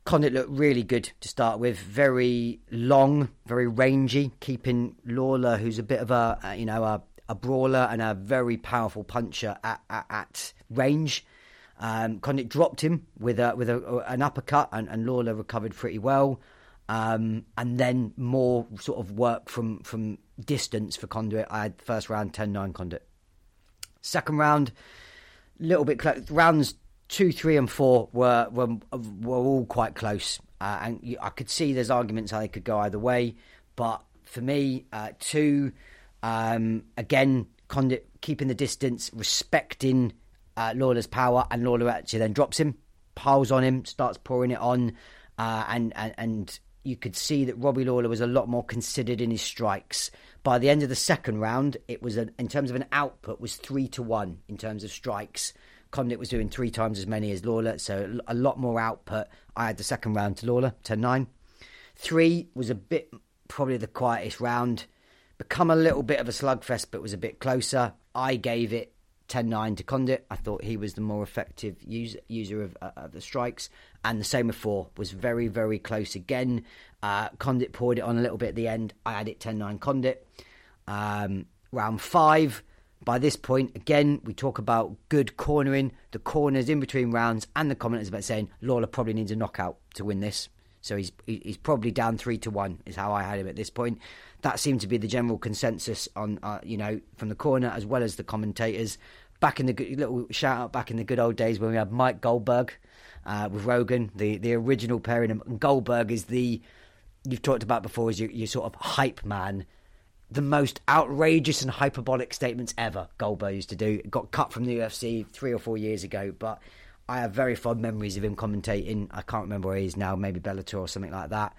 Condit looked really good to start with. Very long, very rangy, keeping Lawler, who's a bit of a, you know, a, a brawler and a very powerful puncher at, at, at range. Um, Condit dropped him with a, with a, an uppercut, and, and Lawler recovered pretty well. Um, and then more sort of work from, from distance for Condit. I had first round ten nine Condit. Second round, a little bit close. Rounds two, three, and four were were, were all quite close, uh, and you, I could see there's arguments how they could go either way. But for me, uh, two um, again, Condit keeping the distance, respecting Uh, Lawler's power, and Lawler actually then drops him, piles on him, starts pouring it on, uh, and, and and you could see that Robbie Lawler was a lot more considered in his strikes. By the end of the second round, it was an, in terms of an output, was three to one in terms of strikes. Condit was doing three times as many as Lawler, so a lot more output. I had the second round to Lawler, ten nine. Three was a bit probably the quietest round, become a little bit of a slugfest, but was a bit closer. I gave it ten nine to Condit. I thought he was the more effective user, user of, uh, of the strikes. And the same with four. Was very, very close again. Uh, Condit poured it on a little bit at the end. I had it ten nine Condit. Um, round five. By this point, again, we talk about good cornering. The corners in between rounds and the commenters about saying Lawler probably needs a knockout to win this. So he's he's probably down three to one is how I had him at this point. That seemed to be the general consensus on uh, you know from the corner as well as the commentators. Back in the good, little shout out back in the good old days when we had Mike Goldberg uh, with Rogan, the the original pairing. And Goldberg is the you've talked about before is your, your sort of hype man, the most outrageous and hyperbolic statements ever. Goldberg used to do. It got cut from the U F C three or four years ago, but I have very fond memories of him commentating. I can't remember where he is now, maybe Bellator or something like that.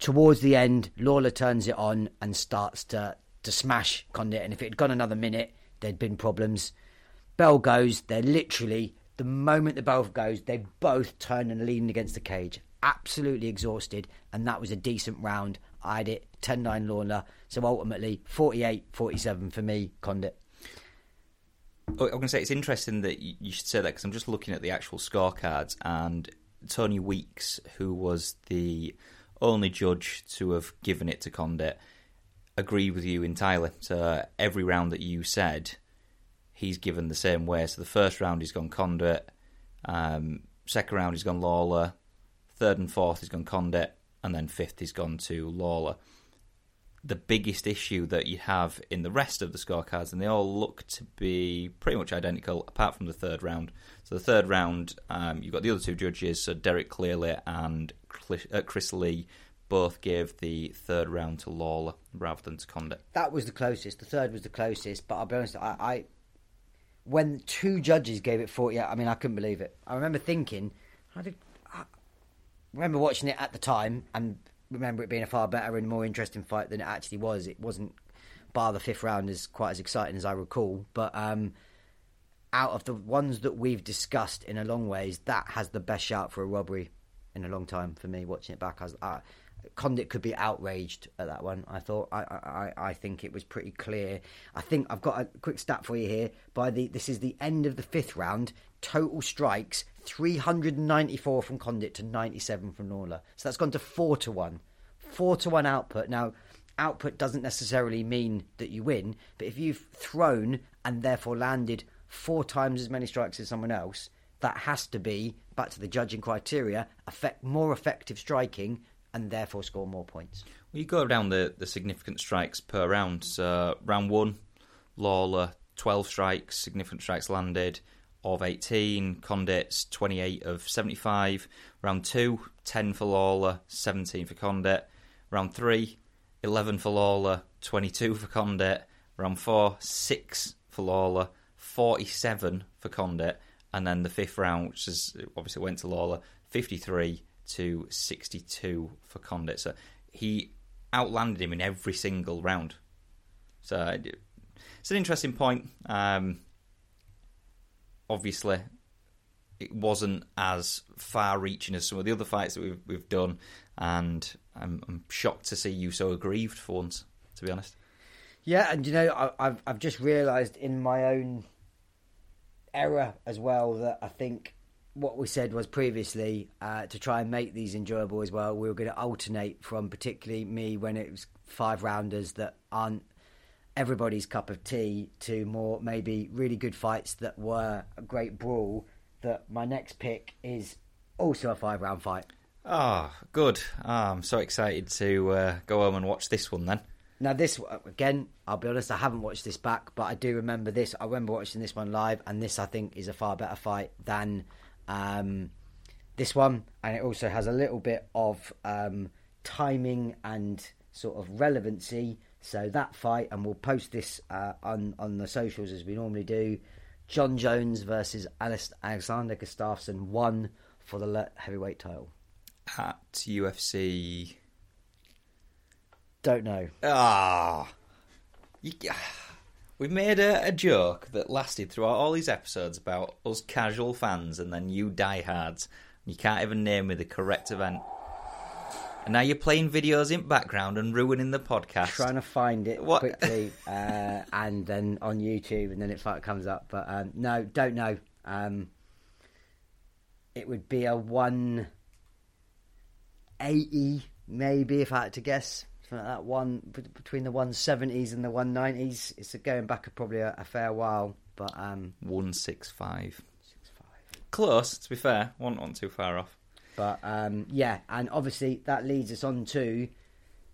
Towards the end, Lawler turns it on and starts to, to smash Condit. And if it had gone another minute, there'd been problems. Bell goes. They're literally, the moment the bell goes, they both turn and lean against the cage. Absolutely exhausted. And that was a decent round. I had it ten nine Lawler. So ultimately, forty-eight forty-seven for me, Condit. I'm going to say it's interesting that you should say that because I'm just looking at the actual scorecards, and Tony Weeks, who was the only judge to have given it to Condit, agreed with you entirely. So every round that you said, he's given the same way. So the first round he's gone Condit, um, second round he's gone Lawler, third and fourth he's gone Condit, and then fifth he's gone to Lawler. The biggest issue that you have in the rest of the scorecards, and they all look to be pretty much identical apart from the third round. So the third round, um, you've got the other two judges, so Derek Clearley and Chris Lee both gave the third round to Lawler rather than to Condit. That was the closest. The third was the closest, but I'll be honest, I, I when two judges gave it forty, I mean, I couldn't believe it. I remember thinking, I, did, I remember watching it at the time and remember it being a far better and more interesting fight than it actually was. It wasn't, bar the fifth round, is quite as exciting as I recall. But um, out of the ones that we've discussed in a long ways, that has the best shout for a robbery in a long time for me. Watching it back, I was, uh, Condit could be outraged at that one. I thought. I, I I think it was pretty clear. I think I've got a quick stat for you here. By the this is the end of the fifth round. Total strikes, three hundred ninety-four from Condit to ninety-seven from Lawler. So that's gone to four to one. Four to one output. Now, output doesn't necessarily mean that you win, but if you've thrown and therefore landed four times as many strikes as someone else, that has to be, back to the judging criteria, effect, more effective striking and therefore score more points. Well, you go down the, the significant strikes per round. So round one, Lawler, twelve strikes, significant strikes landed of eighteen, Condit's twenty-eight of seventy-five. Round two, ten for Lawler, seventeen for Condit. Round three, eleven for Lawler, twenty-two for Condit. Round four, six for Lawler, forty-seven for Condit. And then the fifth round, which is obviously went to Lawler, fifty-three to sixty-two for Condit. So he outlanded him in every single round. So it's an interesting point. Um, obviously, it wasn't as far-reaching as some of the other fights that we've, we've done. And I'm, I'm shocked to see you so aggrieved for once, to be honest. Yeah, and you know, I, I've I've just realised in my own error as well that I think what we said was previously uh, to try and make these enjoyable as well, we were going to alternate from particularly me when it was five rounders that aren't everybody's cup of tea to more maybe really good fights that were a great brawl, that my next pick is also a five round fight. Ah, oh, good. Oh, I'm so excited to uh, go home and watch this one then. Now this, again, I'll be honest, I haven't watched this back, but I do remember this. I remember watching this one live, and this, I think, is a far better fight than um, this one. And it also has a little bit of um, timing and sort of relevancy. So that fight, and we'll post this uh, on, on the socials as we normally do, Jon Jones versus Alexander Gustafsson, one for the heavyweight title. At U F C... Don't know. Ah, oh, we made a, a joke that lasted throughout all these episodes about us casual fans and then you diehards. You can't even name me the correct event. And now you're playing videos in background and ruining the podcast. Trying to find it what? quickly uh, and then on YouTube and then it comes up. But um, no, don't know. Um, it would be a one eighty maybe if I had to guess. Like that one between the one seventies and the one nineties, it's going back probably a, a fair while, but um, one sixty-five close to be fair, one not too far off, but um, yeah, and obviously that leads us on to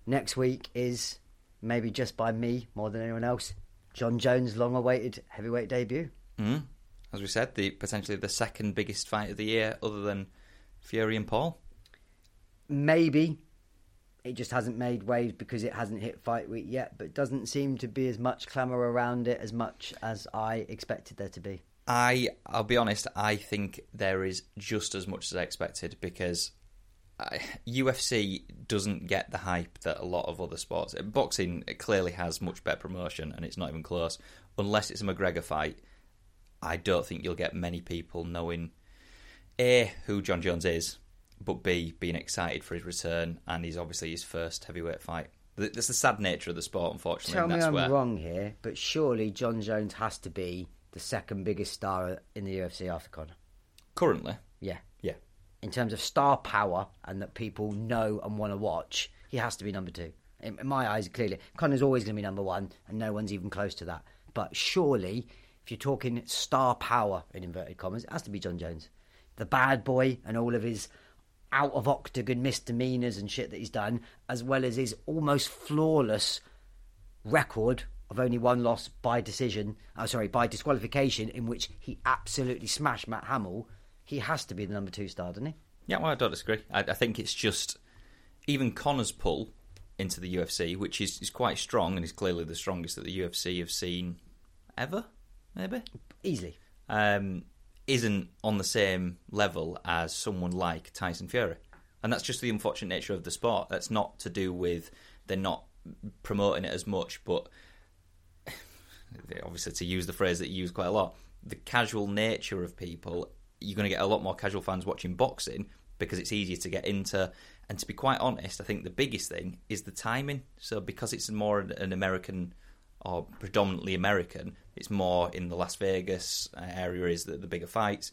next week is maybe just by me more than anyone else, Jon Jones' long-awaited heavyweight debut. Mm. As we said, the potentially the second biggest fight of the year, other than Fury and Paul. Maybe. It just hasn't made waves because it hasn't hit fight week yet, but doesn't seem to be as much clamour around it as much as I expected there to be. I, I'll be honest, I think there is just as much as I expected because I, U F C doesn't get the hype that a lot of other sports... Boxing clearly has much better promotion and it's not even close. Unless it's a McGregor fight, I don't think you'll get many people knowing A, who Jon Jones is, but B, being excited for his return, and he's obviously his first heavyweight fight. That's the sad nature of the sport, unfortunately. Tell me that's I'm where... wrong here, but surely Jon Jones has to be the second biggest star in the U F C after Conor. Currently? Yeah. Yeah. In terms of star power and that people know and want to watch, he has to be number two. In my eyes, clearly. Conor's always going to be number one, and no one's even close to that. But surely, if you're talking star power, in inverted commas, it has to be Jon Jones. The bad boy and all of his... out of octagon misdemeanors and shit that he's done, as well as his almost flawless record of only one loss by decision, oh, sorry, by disqualification, in which he absolutely smashed Matt Hamill. He has to be the number two star, doesn't he? Yeah, well, I don't disagree. I, I think it's just even Conor's pull into the U F C, which is, is quite strong and is clearly the strongest that the U F C have seen ever, maybe? Easily. Um... isn't on the same level as someone like Tyson Fury. And that's just the unfortunate nature of the sport. That's not to do with they're not promoting it as much, but obviously to use the phrase that you use quite a lot, the casual nature of people, you're going to get a lot more casual fans watching boxing because it's easier to get into. And to be quite honest, I think the biggest thing is the timing. So because it's more an American... or predominantly American, it's more in the Las Vegas area is the, the bigger fights.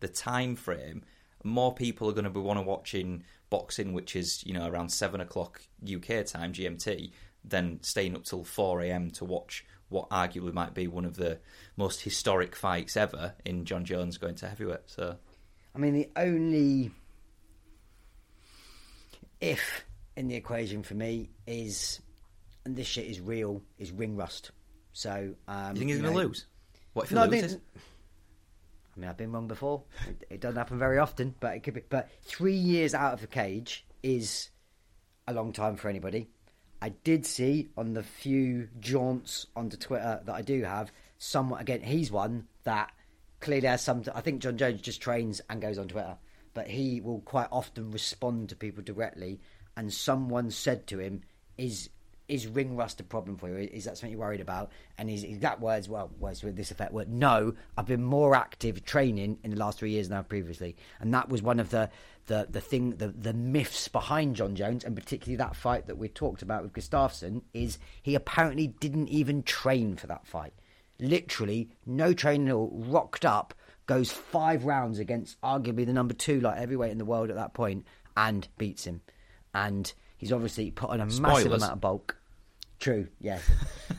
The time frame, more people are going to be want to watching boxing, which is, you know, around seven o'clock U K time, G M T, than staying up till four a.m. to watch what arguably might be one of the most historic fights ever in Jon Jones going to heavyweight. So, I mean, the only if in the equation for me is, and this shit is real, is ring rust. So, um, you think he's going to lose? What if he no, loses? I mean, I mean, I've been wrong before. It, it doesn't happen very often, but it could be. But three years out of the cage is a long time for anybody. I did see on the few jaunts onto Twitter that I do have, someone, again, he's one that clearly has some. I think Jon Jones just trains and goes on Twitter, but he will quite often respond to people directly. And someone said to him, "Is is ring rust a problem for you? Is that something you're worried about?" And his exact words, well, words with this effect were, "No, I've been more active training in the last three years than I've previously." And that was one of the the the thing, the the myths behind Jon Jones, and particularly that fight that we talked about with Gustafsson, is he apparently didn't even train for that fight. Literally, no training at all, rocked up, goes five rounds against arguably the number two light heavyweight in the world at that point, and beats him. And he's obviously put on a Spoilers. massive amount of bulk. True, yes.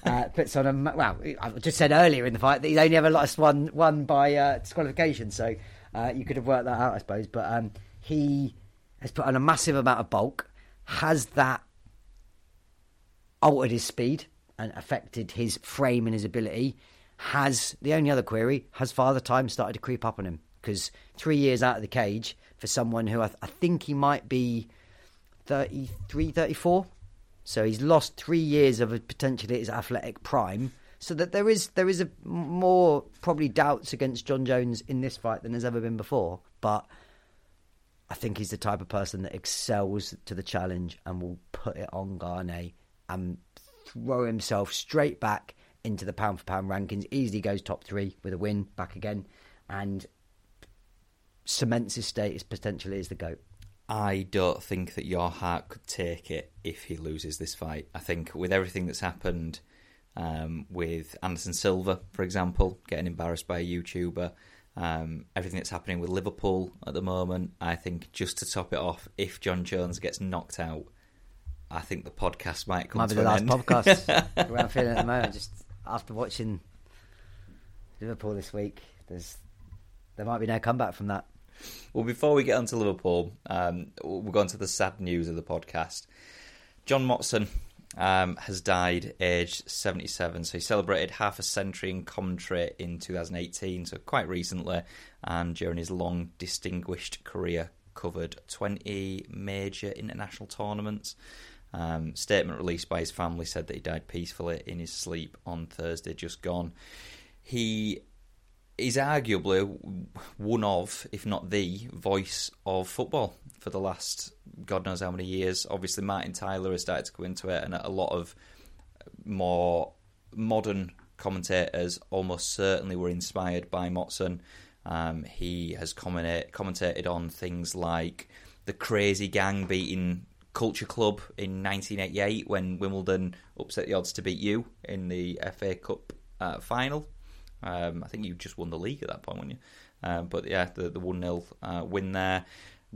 uh, puts on a well. I just said earlier in the fight that he's only ever lost one one by uh, disqualification, so uh, you could have worked that out, I suppose. But um, he has put on a massive amount of bulk. Has that altered his speed and affected his frame and his ability? Has the only other query? Has father time started to creep up on him? Because three years out of the cage for someone who I, I think he might be thirty-three, thirty-four, so he's lost three years of a potentially his athletic prime, so that there is there is a more probably doubts against Jon Jones in this fight than has ever been before. But I think he's the type of person that excels to the challenge and will put it on Garnett and throw himself straight back into the pound for pound rankings. Easily goes top three with a win back again and cements his status potentially as the GOAT. I don't think that your heart could take it if he loses this fight. I think with everything that's happened um, with Anderson Silva, for example, getting embarrassed by a YouTuber, um, everything that's happening with Liverpool at the moment, I think just to top it off, if Jon Jones gets knocked out, I think the podcast might come might to be the last end. Podcast. Where I'm feeling at the moment, just after watching Liverpool this week, there's there might be no comeback from that. Well, before we get on to Liverpool, um, we're going to the sad news of the podcast. John Motson um, has died aged seventy-seven. So he celebrated half a century in commentary in two thousand eighteen, so quite recently. And during his long, distinguished career, covered twenty major international tournaments. Um, statement released by his family said that he died peacefully in his sleep on Thursday, just gone. He... He's arguably one of, if not the, voice of football for the last God knows how many years. Obviously, Martin Tyler has started to go into it, and a lot of more modern commentators almost certainly were inspired by Motson. Um, he has commentate, commentated on things like the crazy gang beating Culture Club in nineteen eighty-eight when Wimbledon upset the odds to beat you in the F A Cup uh, final. Um, I think you just won the league at that point, weren't you? Uh, but yeah, the the one nil uh, win there.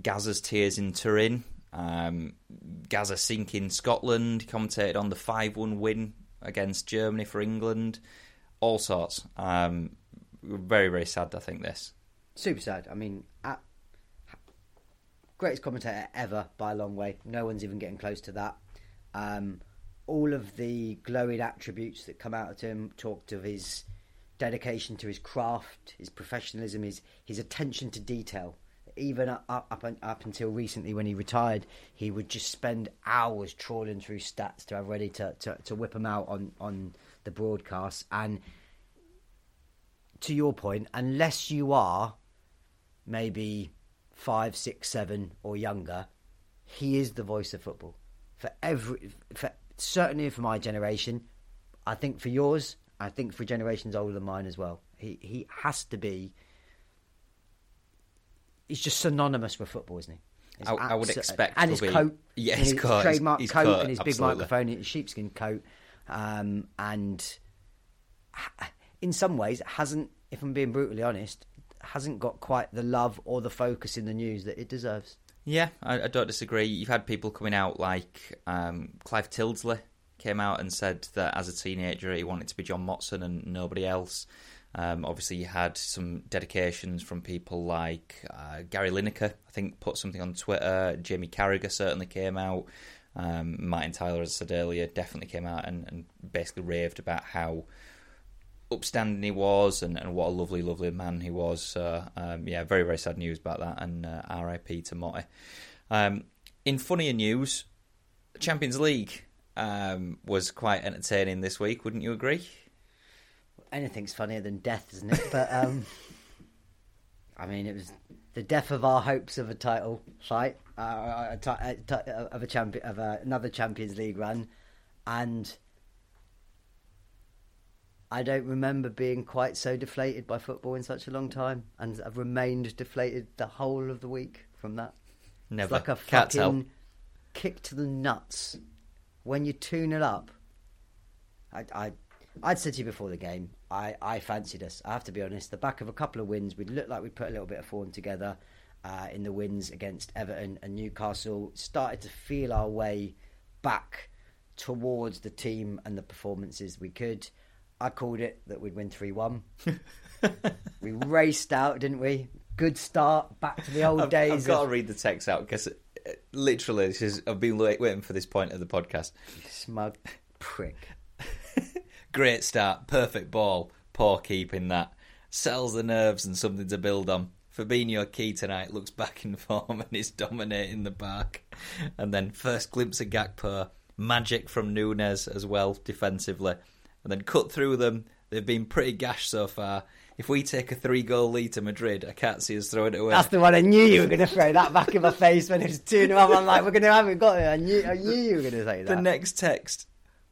Gaza's tears in Turin. Um, Gaza sink in Scotland. He commentated on the five one win against Germany for England. All sorts. Um, very, very sad, I think, this. Super sad. I mean, at, greatest commentator ever by a long way. No one's even getting close to that. Um, all of the glowing attributes that come out of him, talked of his dedication to his craft, his professionalism, his his attention to detail. Even up up, up until recently when he retired, he would just spend hours trawling through stats to have ready to, to, to whip them out on, on the broadcast. And to your point, unless you are maybe five, six, seven or younger, he is the voice of football. For every, for, certainly for my generation, I think for yours, I think for generations older than mine as well. He he has to be... He's just synonymous with football, isn't he? I, abs- I would expect... And his be, coat. Yeah, his, his coat. Trademark his, his coat, coat and his absolutely. Big microphone and his sheepskin coat. Um, and in some ways, hasn't, if I'm being brutally honest, hasn't got quite the love or the focus in the news that it deserves. Yeah, I, I don't disagree. You've had people coming out like um, Clive Tildesley came out and said that as a teenager he wanted to be John Motson and nobody else. Um, obviously, you had some dedications from people like uh, Gary Lineker, I think, put something on Twitter. Jamie Carragher certainly came out. Um, Martin Tyler, as I said earlier, definitely came out and, and basically raved about how upstanding he was and, and what a lovely, lovely man he was. So, um, yeah, very, very sad news about that, and uh, R I P to Motti. Um, in funnier news, Champions League um, was quite entertaining this week, wouldn't you agree? Anything's funnier than death, isn't it? But, um, I mean, it was the death of our hopes of a title fight, uh, a t- of, a champion, of a, another Champions League run. And I don't remember being quite so deflated by football in such a long time. And I've remained deflated the whole of the week from that. Never. It's like a Can't fucking help. kick to the nuts. When you tune it up, I... I I'd said to you before the game, I, I fancied us. I have to be honest, the back of a couple of wins, we'd look like we'd put a little bit of form together uh, in the wins against Everton and Newcastle. Started to feel our way back towards the team and the performances we could. I called it that we'd win three one. We raced out, didn't we? Good start, back to the old I've, days. I've of... got to read the text out because literally this is, I've been waiting for this point of the podcast. Smug prick. Great start, perfect ball, poor keeping that. Sells the nerves and something to build on. Fabinho key tonight, looks back in form and is dominating the park. And then first glimpse of Gakpo, magic from Nunes as well, defensively. And then cut through them, they've been pretty gashed so far. If we take a three-goal lead to Madrid, I can't see us throwing it away. That's the one I knew you were going to throw that back in my face when it was two nil. I'm like, we're going to haven't got it. I knew, I knew you were going to say that. The next text,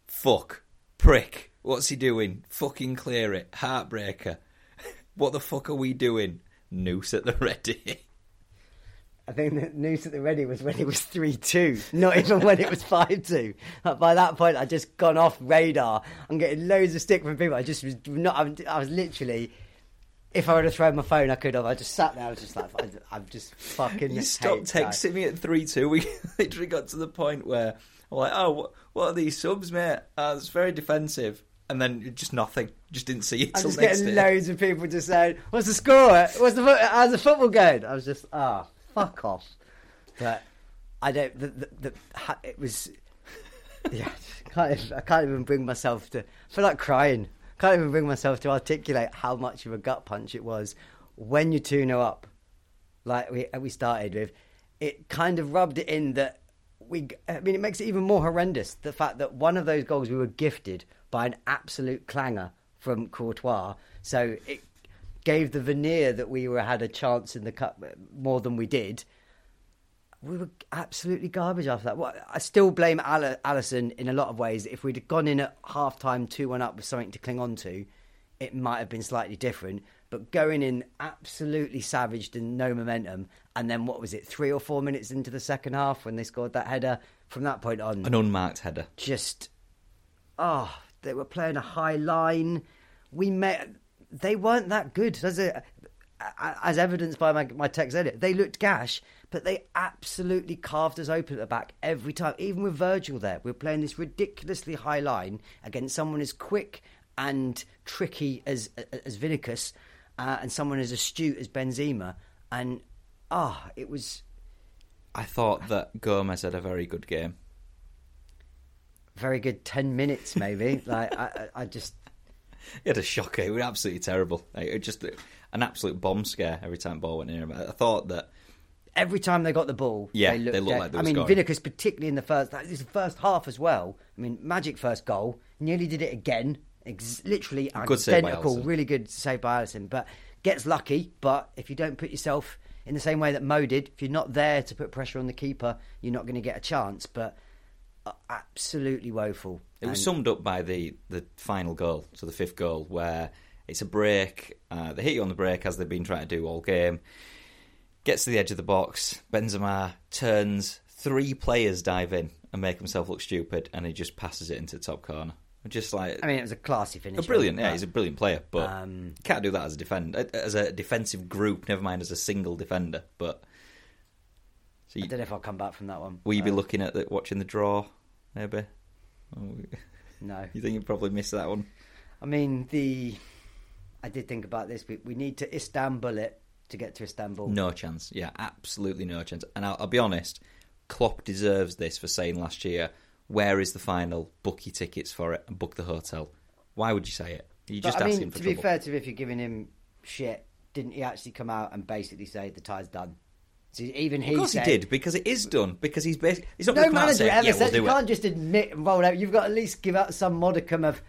fuck, prick. What's he doing? Fucking clear it. Heartbreaker. What the fuck are we doing? Noose at the ready. I think that noose at the ready was when it was three two, not even when it was five two. By that point, I'd just gone off radar. I'm getting loads of stick from people. I just was not... I was literally... If I would have thrown my phone, I could have. I just sat there. I was just like, I'm just fucking... You stopped texting me at three two. We literally got to the point where I'm like, oh, what are these subs, mate? Oh, it's very defensive. And then just nothing. Just didn't see it. I was getting day. Loads of people just saying, "What's the score? What's the how's the football going?" I was just, ah, oh, fuck off. But I don't. The, the, the, it was. Yeah, I can't, even, I can't even bring myself to. I feel like crying. I can't even bring myself to articulate how much of a gut punch it was when you two know up, like we we started with. It kind of rubbed it in that we. I mean, it makes it even more horrendous the fact that one of those goals we were gifted by an absolute clanger from Courtois. So it gave the veneer that we were had a chance in the cup more than we did. We were absolutely garbage after that. Well, I still blame Alisson in a lot of ways. If we'd gone in at half-time two one up with something to cling on to, it might have been slightly different. But going in absolutely savaged and no momentum, and then what was it, three or four minutes into the second half when they scored that header, from that point on... An unmarked header. Just... Oh... They were playing a high line. We met. They weren't that good, as a, as evidenced by my, my text earlier. They looked gash, but they absolutely carved us open at the back every time. Even with Virgil there, we were playing this ridiculously high line against someone as quick and tricky as as Vinicius, uh, and someone as astute as Benzema. And ah, oh, it was. I thought that Gomez had a very good game. Very good ten minutes, maybe. Like I, I just he had a shocker. It was absolutely terrible. Like, it was just an absolute bomb scare every time the ball went in. Him. I thought that every time they got the ball, yeah, they looked, they looked like they were I mean, scoring. Vinicius particularly in the first, like, this first half as well. I mean, magic first goal, nearly did it again. Ex- literally good identical, really good save by Alisson, but gets lucky. But if you don't put yourself in the same way that Mo did, if you're not there to put pressure on the keeper, you're not going to get a chance. But absolutely woeful. It was and... summed up by the, the final goal, so the fifth goal, where it's a break. Uh, they hit you on the break, as they've been trying to do all game. Gets to the edge of the box. Benzema turns. Three players dive in and make himself look stupid, and he just passes it into the top corner. Just like I mean, it was a classy finish. A brilliant, right? Yeah, he's a brilliant player, but um... can't do that as a defender, as a defensive group. Never mind as a single defender, but. So you, I don't know if I'll come back from that one. Will you be um, looking at the, watching the draw, maybe? Or, no. You think you'll probably miss that one? I mean, the I did think about this. We, we need to Istanbul it to get to Istanbul. No chance. Yeah, absolutely no chance. And I'll, I'll be honest, Klopp deserves this for saying last year, where is the final? Book your tickets for it and book the hotel. Why would you say it? You're but, just I asking mean, for to trouble. To be fair to him, if you're giving him shit, didn't he actually come out and basically say the tie's done? So even he of course said, he did, because it is done, because he's basically... He's not no manager say, ever yeah, said, we'll you can't it. just admit and roll out. You've got to at least give out some modicum of,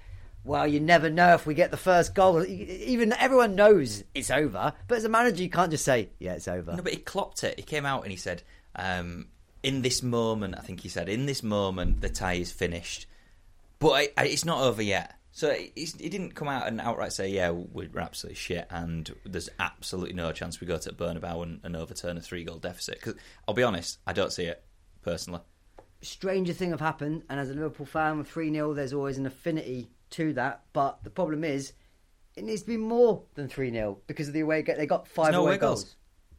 well, you never know if we get the first goal. Even everyone knows it's over, but as a manager, you can't just say, yeah, it's over. No, but he clocked it. He came out and he said, um, in this moment, I think he said, in this moment, the tie is finished, but I, I, it's not over yet. So he didn't come out and outright say, yeah, we're absolutely shit and there's absolutely no chance we go to Bernabeu and, and overturn a three-goal deficit. Because I'll be honest, I don't see it, personally. Stranger thing have happened, and as a Liverpool fan with three nil, there's always an affinity to that. But the problem is, it needs to be more than three nil because of the away goal. They got five no away, away goals. goals.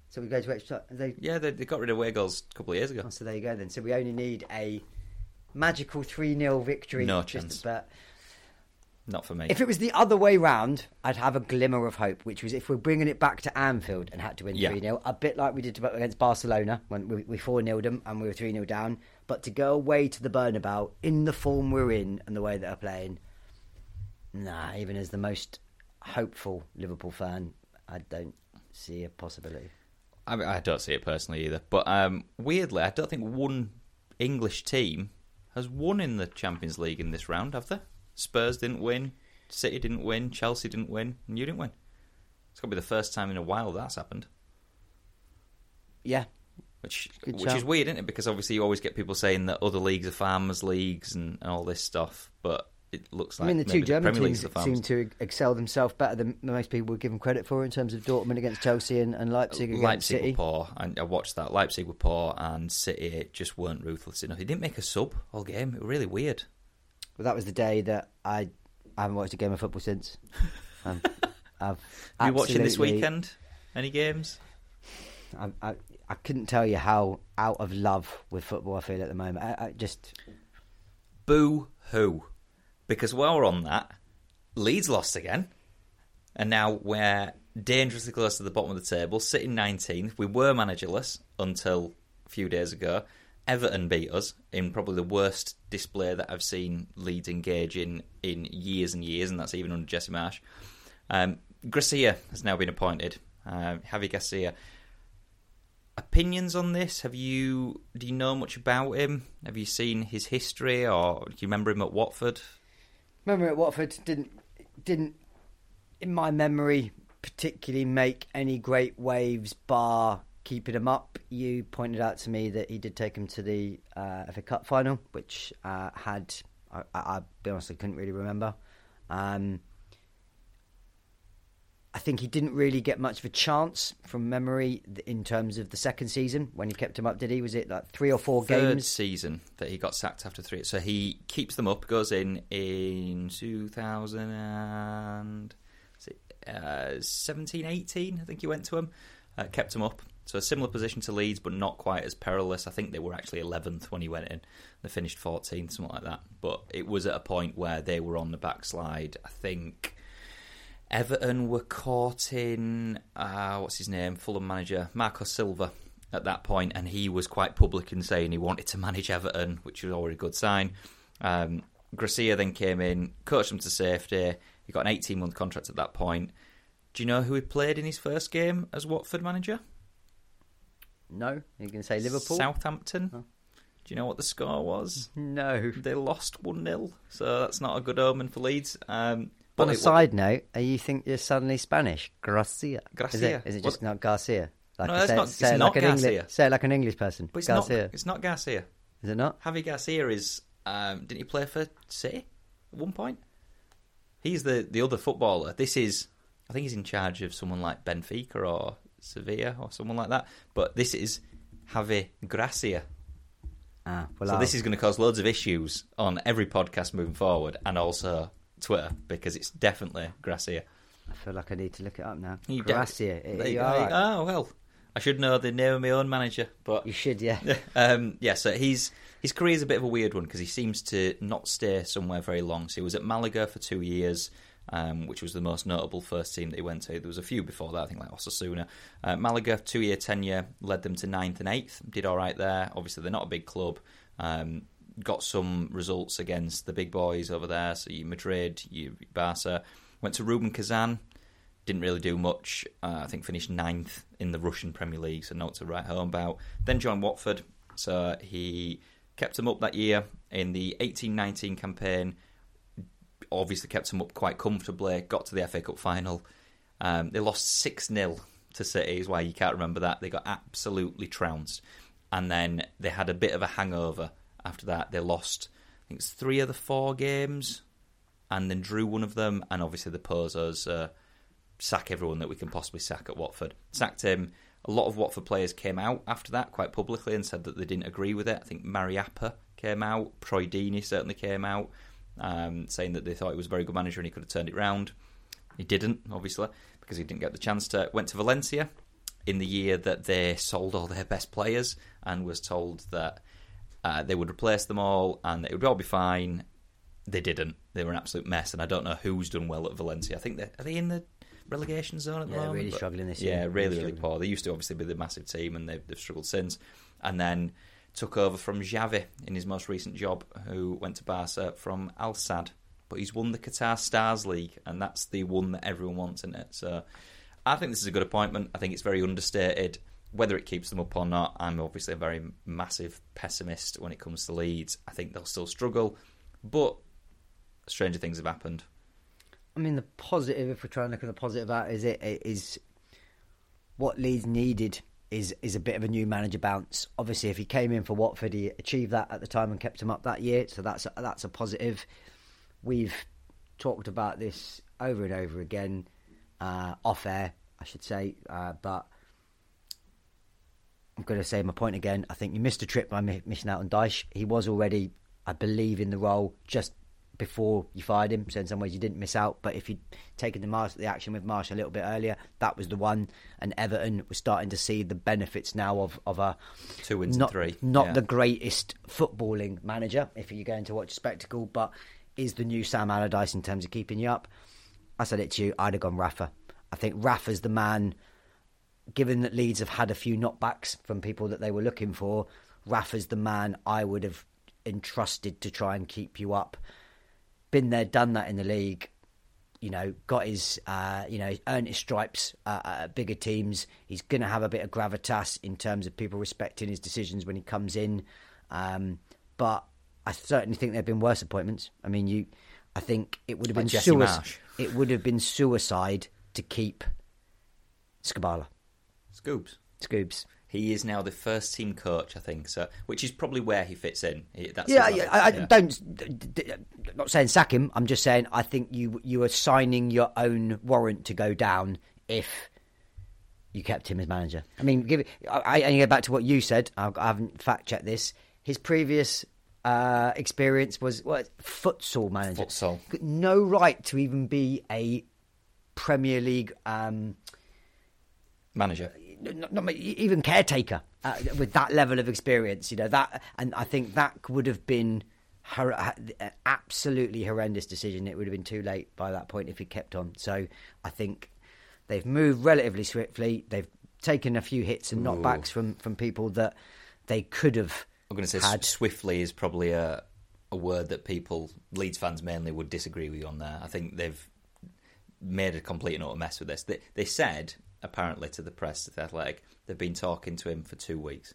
So we go to extra... They... Yeah, they, they got rid of away goals a couple of years ago. Oh, so there you go then. So we only need a magical three nil victory. No chance. Just Not for me. If it was the other way round, I'd have a glimmer of hope, which was if we're bringing it back to Anfield and had to win three nil, yeah. a bit like we did against Barcelona when we, we four nilled them and we were three nil down. But to go away to the Bernabeu in the form we're in and the way that they're playing, nah, even as the most hopeful Liverpool fan, I don't see a possibility. I mean, I don't see it personally either. But um, weirdly, I don't think one English team has won in the Champions League in this round, have they? Spurs didn't win, City didn't win, Chelsea didn't win, and you didn't win. It's got to be the first time in a while that's happened. Yeah. Which Good which job. is weird, isn't it? Because obviously you always get people saying that other leagues are farmers' leagues and, and all this stuff, but it looks like... I mean, the two German teams seem to excel themselves better than most people would give them credit for in terms of Dortmund against Chelsea and, and Leipzig against Leipzig City. Leipzig were poor. I, I watched that. Leipzig were poor and City just weren't ruthless enough. He didn't make a sub all game. It was really weird. Well, that was the day that I, I haven't watched a game of football since. Um, I've Are you watching this weekend? Any games? I, I I couldn't tell you how out of love with football I feel at the moment. I, I just... Boo-hoo. Because while we're on that, Leeds lost again. And now we're dangerously close to the bottom of the table, sitting nineteenth. We were managerless until a few days ago. Everton beat us in probably the worst display that I've seen Leeds engage in in years and years, and that's even under Jesse Marsh. Um, Gracia has now been appointed. Uh, Javi Gracia. Opinions on this? Have you? Do you know much about him? Have you seen his history, or do you remember him at Watford? Remember at Watford didn't didn't in my memory particularly make any great waves, bar keeping him up. You pointed out to me that he did take him to the uh, F A Cup final, which uh, had, I, I, I'll be honest, I couldn't really remember. Um, I think he didn't really get much of a chance from memory in terms of the second season when he kept him up, did he? Was it like three or four Third games? Third season that he got sacked after three. So he keeps them up, goes in in two thousand seventeen, eighteen, I think he went to him, uh, kept him up. So a similar position to Leeds, but not quite as perilous. I think they were actually eleventh when he went in. They finished fourteenth, something like that. But it was at a point where they were on the backslide. I think Everton were caught in, uh, what's his name, Fulham manager, Marcos Silva, at that point, and he was quite public in saying he wanted to manage Everton, which was already a good sign. Um, Gracia then came in, coached them to safety. He got an eighteen-month contract at that point. Do you know who he played in his first game as Watford manager? No, you're going to say Liverpool? Southampton. Oh. Do you know what the score was? No. They lost one nil, so that's not a good omen for Leeds. Um, but On a it, side note, are you think you're suddenly Spanish? Gracia. Gracia. Is it, is it just what? not Garcia? Like no, that's not, it's it not like Garcia. An English, say it like an English person. But it's Garcia. Not, it's not Garcia. Is it not? Javi Gracia is, um, didn't he play for City at one point? He's the, the other footballer. This is, I think he's in charge of someone like Benfica or Sevilla or someone like that, but this is Javi Gracia. Ah, well, so I'll... this is going to cause loads of issues on every podcast moving forward, and also Twitter, because it's definitely Gracia. I feel like I need to look it up now. You Gracia. It, you you are. Like... Oh well, I should know the name of my own manager, but you should, yeah. um, yeah, so he's his career is a bit of a weird one because he seems to not stay somewhere very long. So he was at Malaga for two years, um, which was the most notable first team that he went to. There was a few before that, I think, like Osasuna. Uh, Malaga, two-year tenure, led them to ninth and eighth. Did all right there. Obviously, they're not a big club. Um, got some results against the big boys over there. So you Madrid, you Barca. Went to Rubin Kazan. Didn't really do much. Uh, I think finished ninth in the Russian Premier League, so not to write home about. Then joined Watford, so he kept them up that year in the eighteen nineteen campaign. Obviously kept them up quite comfortably. Got to the F A Cup final. Um, they lost six nil to City, is why you can't remember that. They got absolutely trounced, and then they had a bit of a hangover after that. They lost, I think it's three of the four games, and then drew one of them. And obviously the posers. Uh, sack everyone that we can possibly sack at Watford. Sacked him. A lot of Watford players came out after that quite publicly and said that they didn't agree with it. I think Mariappa came out. Troy Deeney certainly came out, um, saying that they thought he was a very good manager and he could have turned it round. He didn't, obviously, because he didn't get the chance to. Went to Valencia in the year that they sold all their best players and was told that uh, they would replace them all and that it would all be fine. They didn't. They were an absolute mess, and I don't know who's done well at Valencia. I think they're... Are they in the... relegation zone at the yeah, moment. Yeah, really but, struggling this year. Yeah, really, really, really poor. They used to obviously be the massive team, and they've, they've struggled since. And then took over from Xavi in his most recent job, who went to Barca from Al Sadd. But he's won the Qatar Stars League, and that's the one that everyone wants, isn't it? So I think this is a good appointment. I think it's very understated. Whether it keeps them up or not, I'm obviously a very massive pessimist when it comes to Leeds. I think they'll still struggle, but stranger things have happened. I mean, the positive, if we're trying to look at the positive out, is it, it is what Leeds needed is is a bit of a new manager bounce. Obviously, if he came in for Watford, he achieved that at the time and kept him up that year. So that's a, that's a positive. We've talked about this over and over again, uh, off air, I should say. Uh, but I'm going to say my point again. I think you missed a trip by missing out on Dyche. He was already, I believe, in the role just before you fired him, so in some ways you didn't miss out. But if you'd taken the, Marsh, the action with Marsh a little bit earlier, that was the one. And Everton was starting to see the benefits now of, of a two wins not, and three. Not yeah. the greatest footballing manager, if you're going to watch a spectacle, but is the new Sam Allardyce in terms of keeping you up. I said it to you, I'd have gone Rafa. I think Rafa's the man, given that Leeds have had a few knockbacks from people that they were looking for, Rafa's the man I would have entrusted to try and keep you up. Been there, done that in the league, you know, got his, uh, you know, earned his stripes uh, at bigger teams. He's going to have a bit of gravitas in terms of people respecting his decisions when he comes in. Um, but I certainly think there have been worse appointments. I mean, you, I think it would have been like suicide. It would have been suicide to keep Skabala. Scoobs. Scoobs. He is now the first team coach, I think, so which is probably where he fits in. He, that's yeah, yeah, I, I yeah. don't. I'm not saying sack him. I'm just saying I think you you are signing your own warrant to go down if you kept him as manager. I mean, give it, I, I go back to what you said. I, I haven't fact checked this. His previous uh, experience was what futsal manager. Futsal. No right to even be a Premier League um, manager. Not, not even caretaker uh, with that level of experience, you know that, and I think that would have been her, an absolutely horrendous decision. It would have been too late by that point if he kept on. So I think they've moved relatively swiftly. They've taken a few hits and knockbacks from, from people that they could have. I'm going to say had. Swiftly is probably a a word that people, Leeds fans mainly, would disagree with you on there. I think they've made a complete and utter mess with this. They, they said. Apparently to the press, to the Athletic, they've been talking to him for two weeks.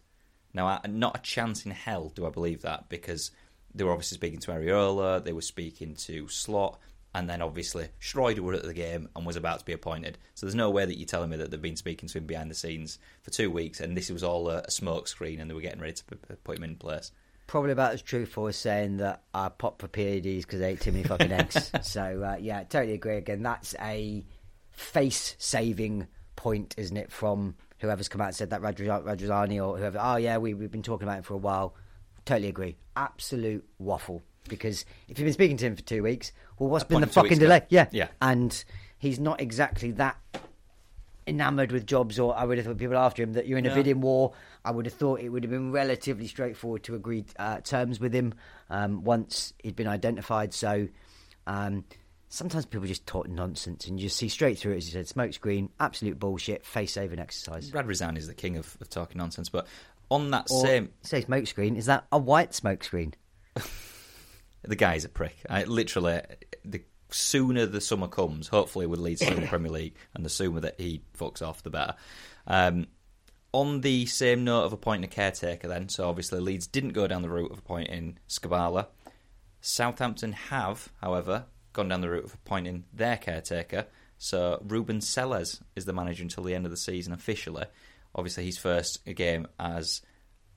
Now, not a chance in hell do I believe that, because they were obviously speaking to Areola, they were speaking to Slot, and then obviously Schroeder were at the game and was about to be appointed. So there's no way that you're telling me that they've been speaking to him behind the scenes for two weeks and this was all a, a smoke screen and they were getting ready to p- put him in place. Probably about as truthful as saying that I popped for P A Ds because I ate too many fucking eggs. So, uh, yeah, totally agree again. That's a face-saving point, isn't it, from whoever's come out and said that, Radrazani or whoever. Oh yeah, we, we've been talking about it for a while. Totally agree. Absolute waffle, because if you've been speaking to him for two weeks, well, what's been the fucking delay? Yeah. yeah and he's not exactly that enamoured with jobs, or I would have thought people after him, that you're in a yeah. bidding war. I would have thought it would have been relatively straightforward to agree uh, terms with him um, once he'd been identified. So um, sometimes people just talk nonsense and you just see straight through it, as you said, smoke screen, absolute bullshit, face-saving exercise. Brad Rizan is the king of, of talking nonsense, but on that or, same... say smoke screen, is that a white smoke screen? The guy's a prick. I, literally, the sooner the summer comes, hopefully with Leeds in the Premier League, and the sooner that he fucks off, the better. Um, on the same note of appointing a caretaker then, so obviously Leeds didn't go down the route of appointing Skabala. Southampton have, however, gone down the route of appointing their caretaker. So Ruben Selles is the manager until the end of the season officially. Obviously his first game as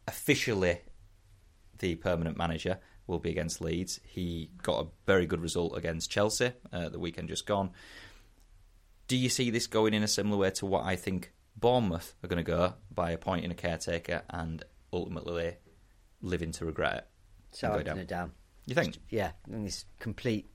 officially the permanent manager will be against Leeds. He got a very good result against Chelsea uh, the weekend just gone. Do you see this going in a similar way to what I think Bournemouth are going to go, by appointing a caretaker and ultimately living to regret it? So I'm going to down. You think? Yeah, I think it's complete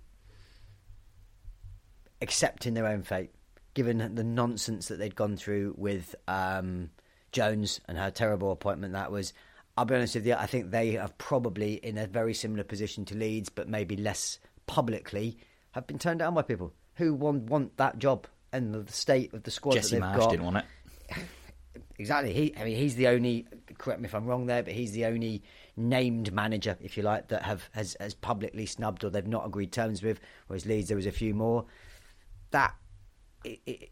accepting their own fate, given the nonsense that they'd gone through with um, Jones and how terrible appointment that was. I'll be honest with you, I think they are probably in a very similar position to Leeds, but maybe less publicly, have been turned down by people who want, want that job and the state of the squad Jesse that they've Marsh got. Jesse Marsh didn't want it. Exactly. He, I mean, he's the only, correct me if I'm wrong there, but he's the only named manager, if you like, that have has, has publicly snubbed or they've not agreed terms with, whereas Leeds, there was a few more. That... It, it,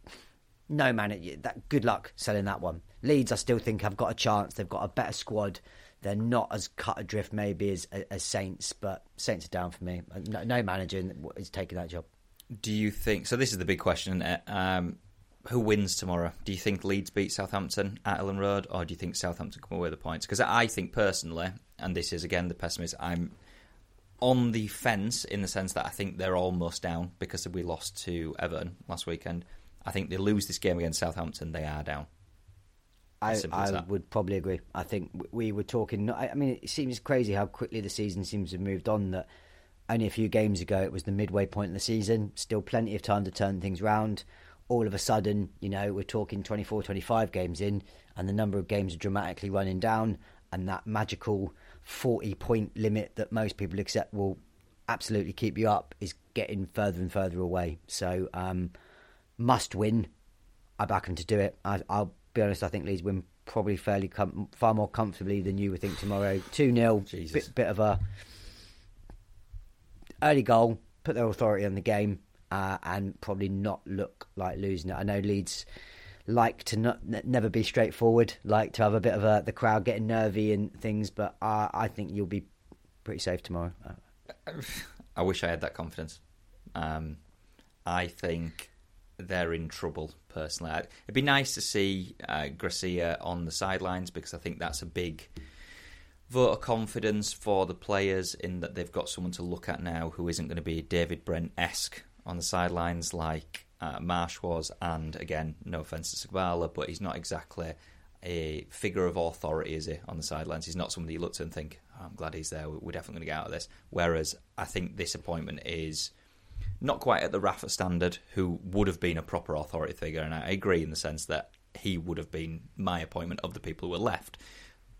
No, man, that, good luck selling that one. Leeds, I still think, have got a chance. They've got a better squad. They're not as cut adrift, maybe, as, as Saints, but Saints are down for me. No, no manager is taking that job. Do you think... So this is the big question, isn't it? Um, who wins tomorrow? Do you think Leeds beat Southampton at Elland Road, or do you think Southampton come away with the points? Because I think, personally, and this is, again, the pessimist, I'm on the fence in the sense that I think they're almost down because we lost to Everton last weekend. I think they lose this game against Southampton, they are down. I, I would probably agree. I think we were talking... I mean, it seems crazy how quickly the season seems to have moved on, that only a few games ago it was the midway point of the season, still plenty of time to turn things round. All of a sudden, you know, we're talking twenty-four, twenty-five games in, and the number of games are dramatically running down, and that magical forty-point limit that most people accept will absolutely keep you up is getting further and further away. So... um must win. I back them to do it. I, I'll be honest, I think Leeds win probably fairly com- far more comfortably than you would think tomorrow. two nil, bit, bit of a early goal, put their authority on the game uh, and probably not look like losing it. I know Leeds like to not, n- never be straightforward, like to have a bit of a, the crowd getting nervy and things, but uh, I think you'll be pretty safe tomorrow. I wish I had that confidence. Um, I think... they're in trouble, personally. It'd be nice to see uh, Gracia on the sidelines, because I think that's a big vote of confidence for the players, in that they've got someone to look at now who isn't going to be David Brent-esque on the sidelines like uh, Marsh was. And again, no offence to Skabala, but he's not exactly a figure of authority, is he, on the sidelines? He's not somebody you look to and think, oh, I'm glad he's there, we're definitely going to get out of this. Whereas I think this appointment is... not quite at the Rafa standard, who would have been a proper authority figure, and I agree in the sense that he would have been my appointment of the people who were left.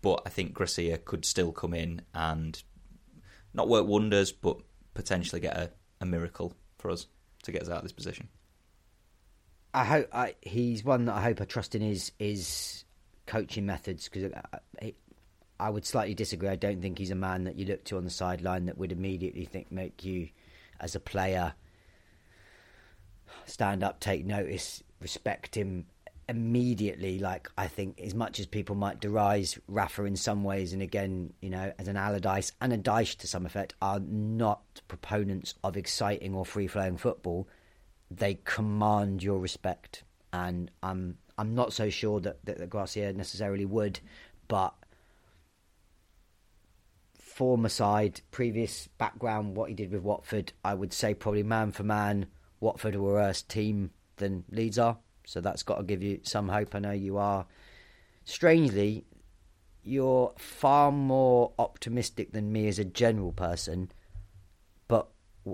But I think Gracia could still come in and not work wonders, but potentially get a, a miracle for us to get us out of this position. I hope I, he's one that I hope I trust in his his coaching methods, because I, I would slightly disagree. I don't think he's a man that you look to on the sideline that would immediately think make you, as a player, stand up, take notice, respect him immediately. Like, I think as much as people might deride Rafa in some ways, and again, you know, as an Allardyce and a Dyche to some effect, are not proponents of exciting or free-flowing football, they command your respect. And I'm I'm not so sure that, that, that Gracia necessarily would, but form aside, previous background, what he did with Watford, I would say probably man for man, Watford are a worse team than Leeds are, so that's got to give you some hope. I know you are. Strangely, you're far more optimistic than me as a general person, but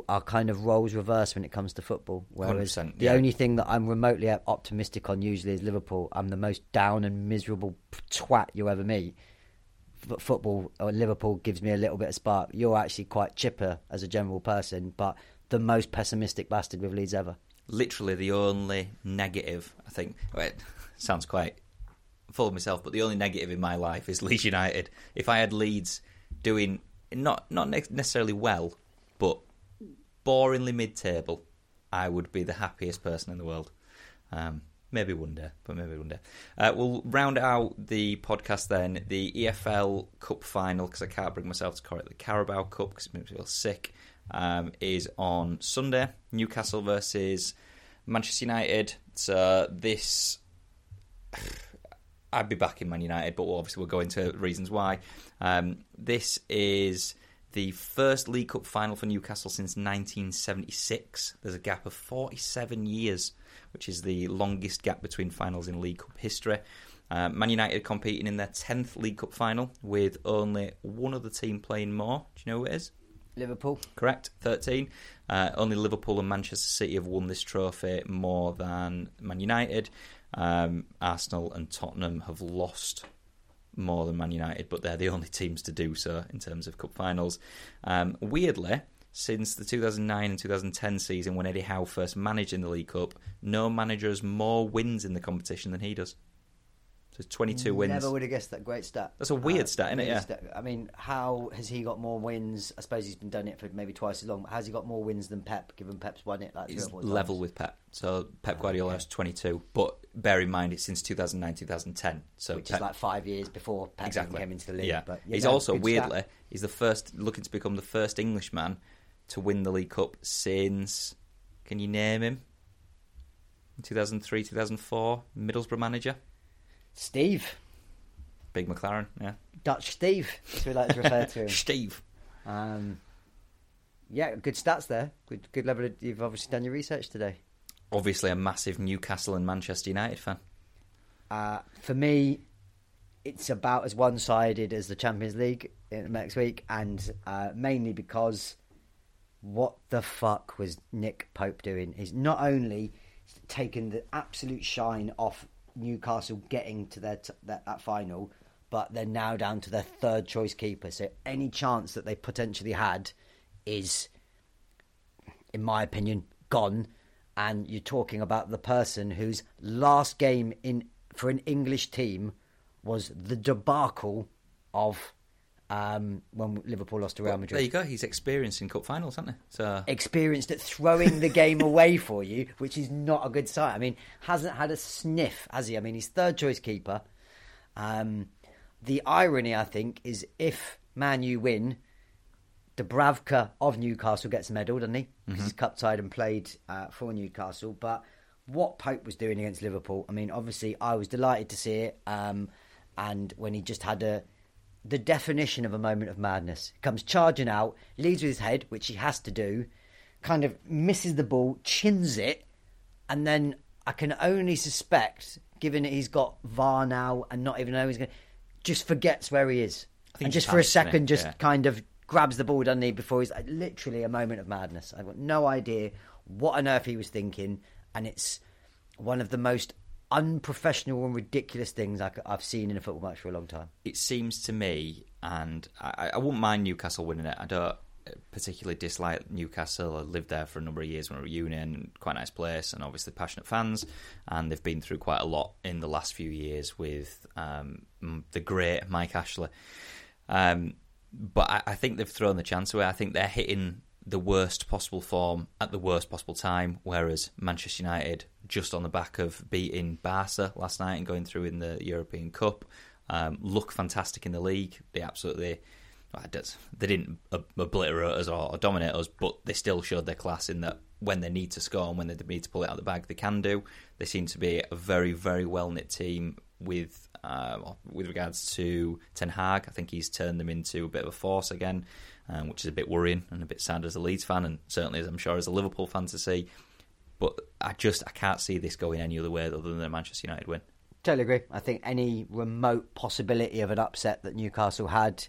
our kind of roles reverse when it comes to football. Whereas one hundred percent, yeah. the only thing that I'm remotely optimistic on usually is Liverpool. I'm the most down and miserable twat you'll ever meet. But football or Liverpool gives me a little bit of spark. You're actually quite chipper as a general person, but the most pessimistic bastard with Leeds ever. Literally the only negative, I think. Wait, sounds quite full of myself, but the only negative in my life is Leeds United. If I had Leeds doing not not necessarily well, but boringly mid-table, I would be the happiest person in the world. Um, maybe one day, but maybe one day. Uh, we'll round out the podcast then. The E F L Cup final, because I can't bring myself to call it the Carabao Cup because it makes me feel sick, um, is on Sunday. Newcastle versus Manchester United. So this... I'd be back in Man United, but obviously we'll go into reasons why. Um, this is the first League Cup final for Newcastle since nineteen seventy-six. There's a gap of forty-seven years, which is the longest gap between finals in League Cup history. Uh, Man United are competing in their tenth League Cup final with only one other team playing more. Do you know who it is? Liverpool. Correct, thirteen. Uh, only Liverpool and Manchester City have won this trophy more than Man United. Um, Arsenal and Tottenham have lost more than Man United, but they're the only teams to do so in terms of cup finals. Um, weirdly, since the two thousand nine and two thousand ten season when Eddie Howe first managed in the League Cup, no manager has more wins in the competition than he does. So twenty-two Never wins. Never would have guessed that. Great stat. That's a weird uh, stat, isn't it? Yeah. Stat. I mean, how has he got more wins? I suppose he's been doing it for maybe twice as long, but has he got more wins than Pep, given Pep's won it? Like he's level times? With Pep. So Pep Guardiola has twenty-two, but bear in mind it's since two thousand nine to two thousand ten. So Which Pep... is like five years before Pep exactly. came into the league. Yeah. But yeah, he's no, also, weirdly, stat. he's the first looking to become the first Englishman to win the League Cup since, can you name him? two thousand three, two thousand four, Middlesbrough manager. Steve. Big McLaren, yeah. Dutch Steve, as we like to refer to him. Steve. Um, yeah, good stats there. Good, good level. Of, you've obviously done your research today. Obviously a massive Newcastle and Manchester United fan. Uh, for me, it's about as one-sided as the Champions League next week, and uh, mainly because what the fuck was Nick Pope doing? He's not only taken the absolute shine off Newcastle getting to their, t- their that final, but they're now down to their third choice keeper, so any chance that they potentially had is, in my opinion, gone. And you're talking about the person whose last game in for an English team was the debacle of um, when Liverpool lost to Real Madrid. Well, there you go. He's experienced in cup finals, hasn't he? So... Experienced at throwing the game away for you, which is not a good sign. I mean, hasn't had a sniff, has he? I mean, he's third choice keeper. Um, the irony, I think, is if Man U win, Dubravka of Newcastle gets medal, doesn't he? Because mm-hmm. he's cup-tied and played uh, for Newcastle. But what Pope was doing against Liverpool, I mean, obviously, I was delighted to see it. Um, and when he just had a... the definition of a moment of madness. Comes charging out, leads with his head, which he has to do, kind of misses the ball, chins it, and then I can only suspect, given that he's got V A R now and not even know he's going to, just forgets where he is. And just for a second, just yeah. kind of grabs the ball, doesn't he, before he's literally a moment of madness. I've got no idea what on earth he was thinking, and it's one of the most unprofessional and ridiculous things I've seen in a football match for a long time. It seems to me, and I, I wouldn't mind Newcastle winning it. I don't particularly dislike Newcastle. I lived there for a number of years when we were at uni, and quite a nice place, and obviously passionate fans. And they've been through quite a lot in the last few years with um, the great Mike Ashley. Um, but I, I think they've thrown the chance away. I think they're hitting the worst possible form at the worst possible time, whereas Manchester United, just on the back of beating Barca last night and going through in the European Cup, um, look fantastic in the league. They absolutely... They didn't obliterate us or dominate us, but they still showed their class in that when they need to score and when they need to pull it out of the bag, they can do. They seem to be a very, very well-knit team with uh, with regards to Ten Hag. I think he's turned them into a bit of a force again, um, which is a bit worrying and a bit sad as a Leeds fan, and certainly, as I'm sure, as a Liverpool fan to see. But I just I can't see this going any other way other than a Manchester United win. Totally agree. I think any remote possibility of an upset that Newcastle had,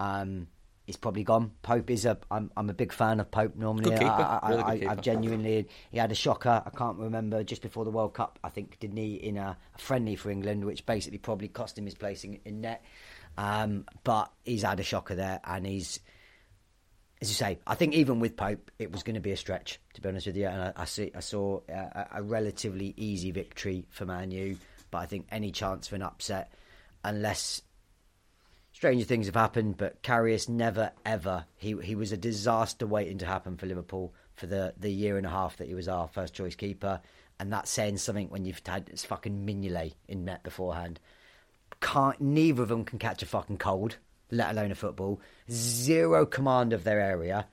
um, is probably gone. Pope is a. I'm, I'm a big fan of Pope normally. I, I, really I, I, I've genuinely. He had a shocker. I can't remember just before the World Cup. I think didn't he in a friendly for England, which basically probably cost him his place in, in net. Um, but he's had a shocker there, and he's. As you say, I think even with Pope, it was going to be a stretch, to be honest with you. And I, I, see, I saw a, a relatively easy victory for Man U, but I think any chance for an upset, unless stranger things have happened. But Karius never, ever he he was a disaster waiting to happen for Liverpool for the, the year and a half that he was our first choice keeper, and that's saying something when you've had this fucking Mignolet in net beforehand. Can't neither of them can catch a fucking cold, let alone a football. Zero command of their area,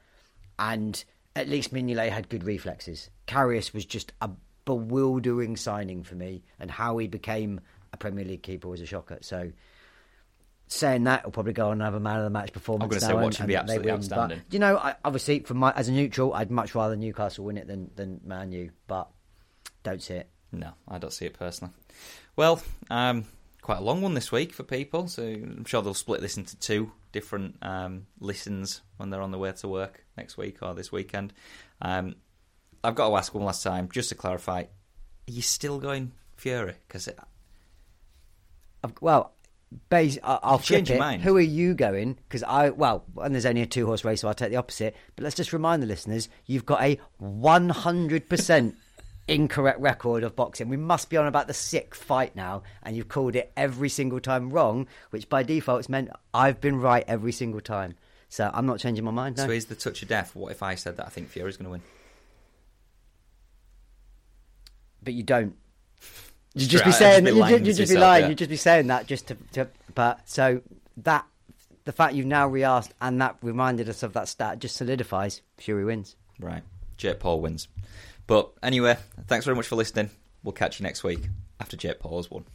and at least Mignolet had good reflexes. Karius was just a bewildering signing for me, and how he became a Premier League keeper was a shocker. So, saying that, will probably go on another man of the match performance. I'm going to say watching be absolutely win, outstanding. But, you know, I, obviously, from my, as a neutral, I'd much rather Newcastle win it than, than Man U, but don't see it. No, I don't see it personally. Well, um... quite a long one this week for people, so I'm sure they'll split this into two different um, listens when they're on the way to work next week or this weekend. Um, I've got to ask one last time, just to clarify, are you still going Fury? Because well, base, I'll flip change your it. Mind. Who are you going? Because I well, and there's only a two-horse race, so I'll take the opposite. But let's just remind the listeners, you've got a one hundred percent. Incorrect record of boxing. We must be on about the sixth fight now, and you've called it every single time wrong, which by default has meant I've been right every single time. So I'm not changing my mind. No. So here's the touch of death. What if I said that I think Fury's going to win? But you don't. You just be saying. You just be lying. You just be saying that just to, to. But so that the fact you've now re-asked and that reminded us of that stat just solidifies Fury wins. Right. Jake Paul wins. But anyway, thanks very much for listening. We'll catch you next week after Jake Paul has won.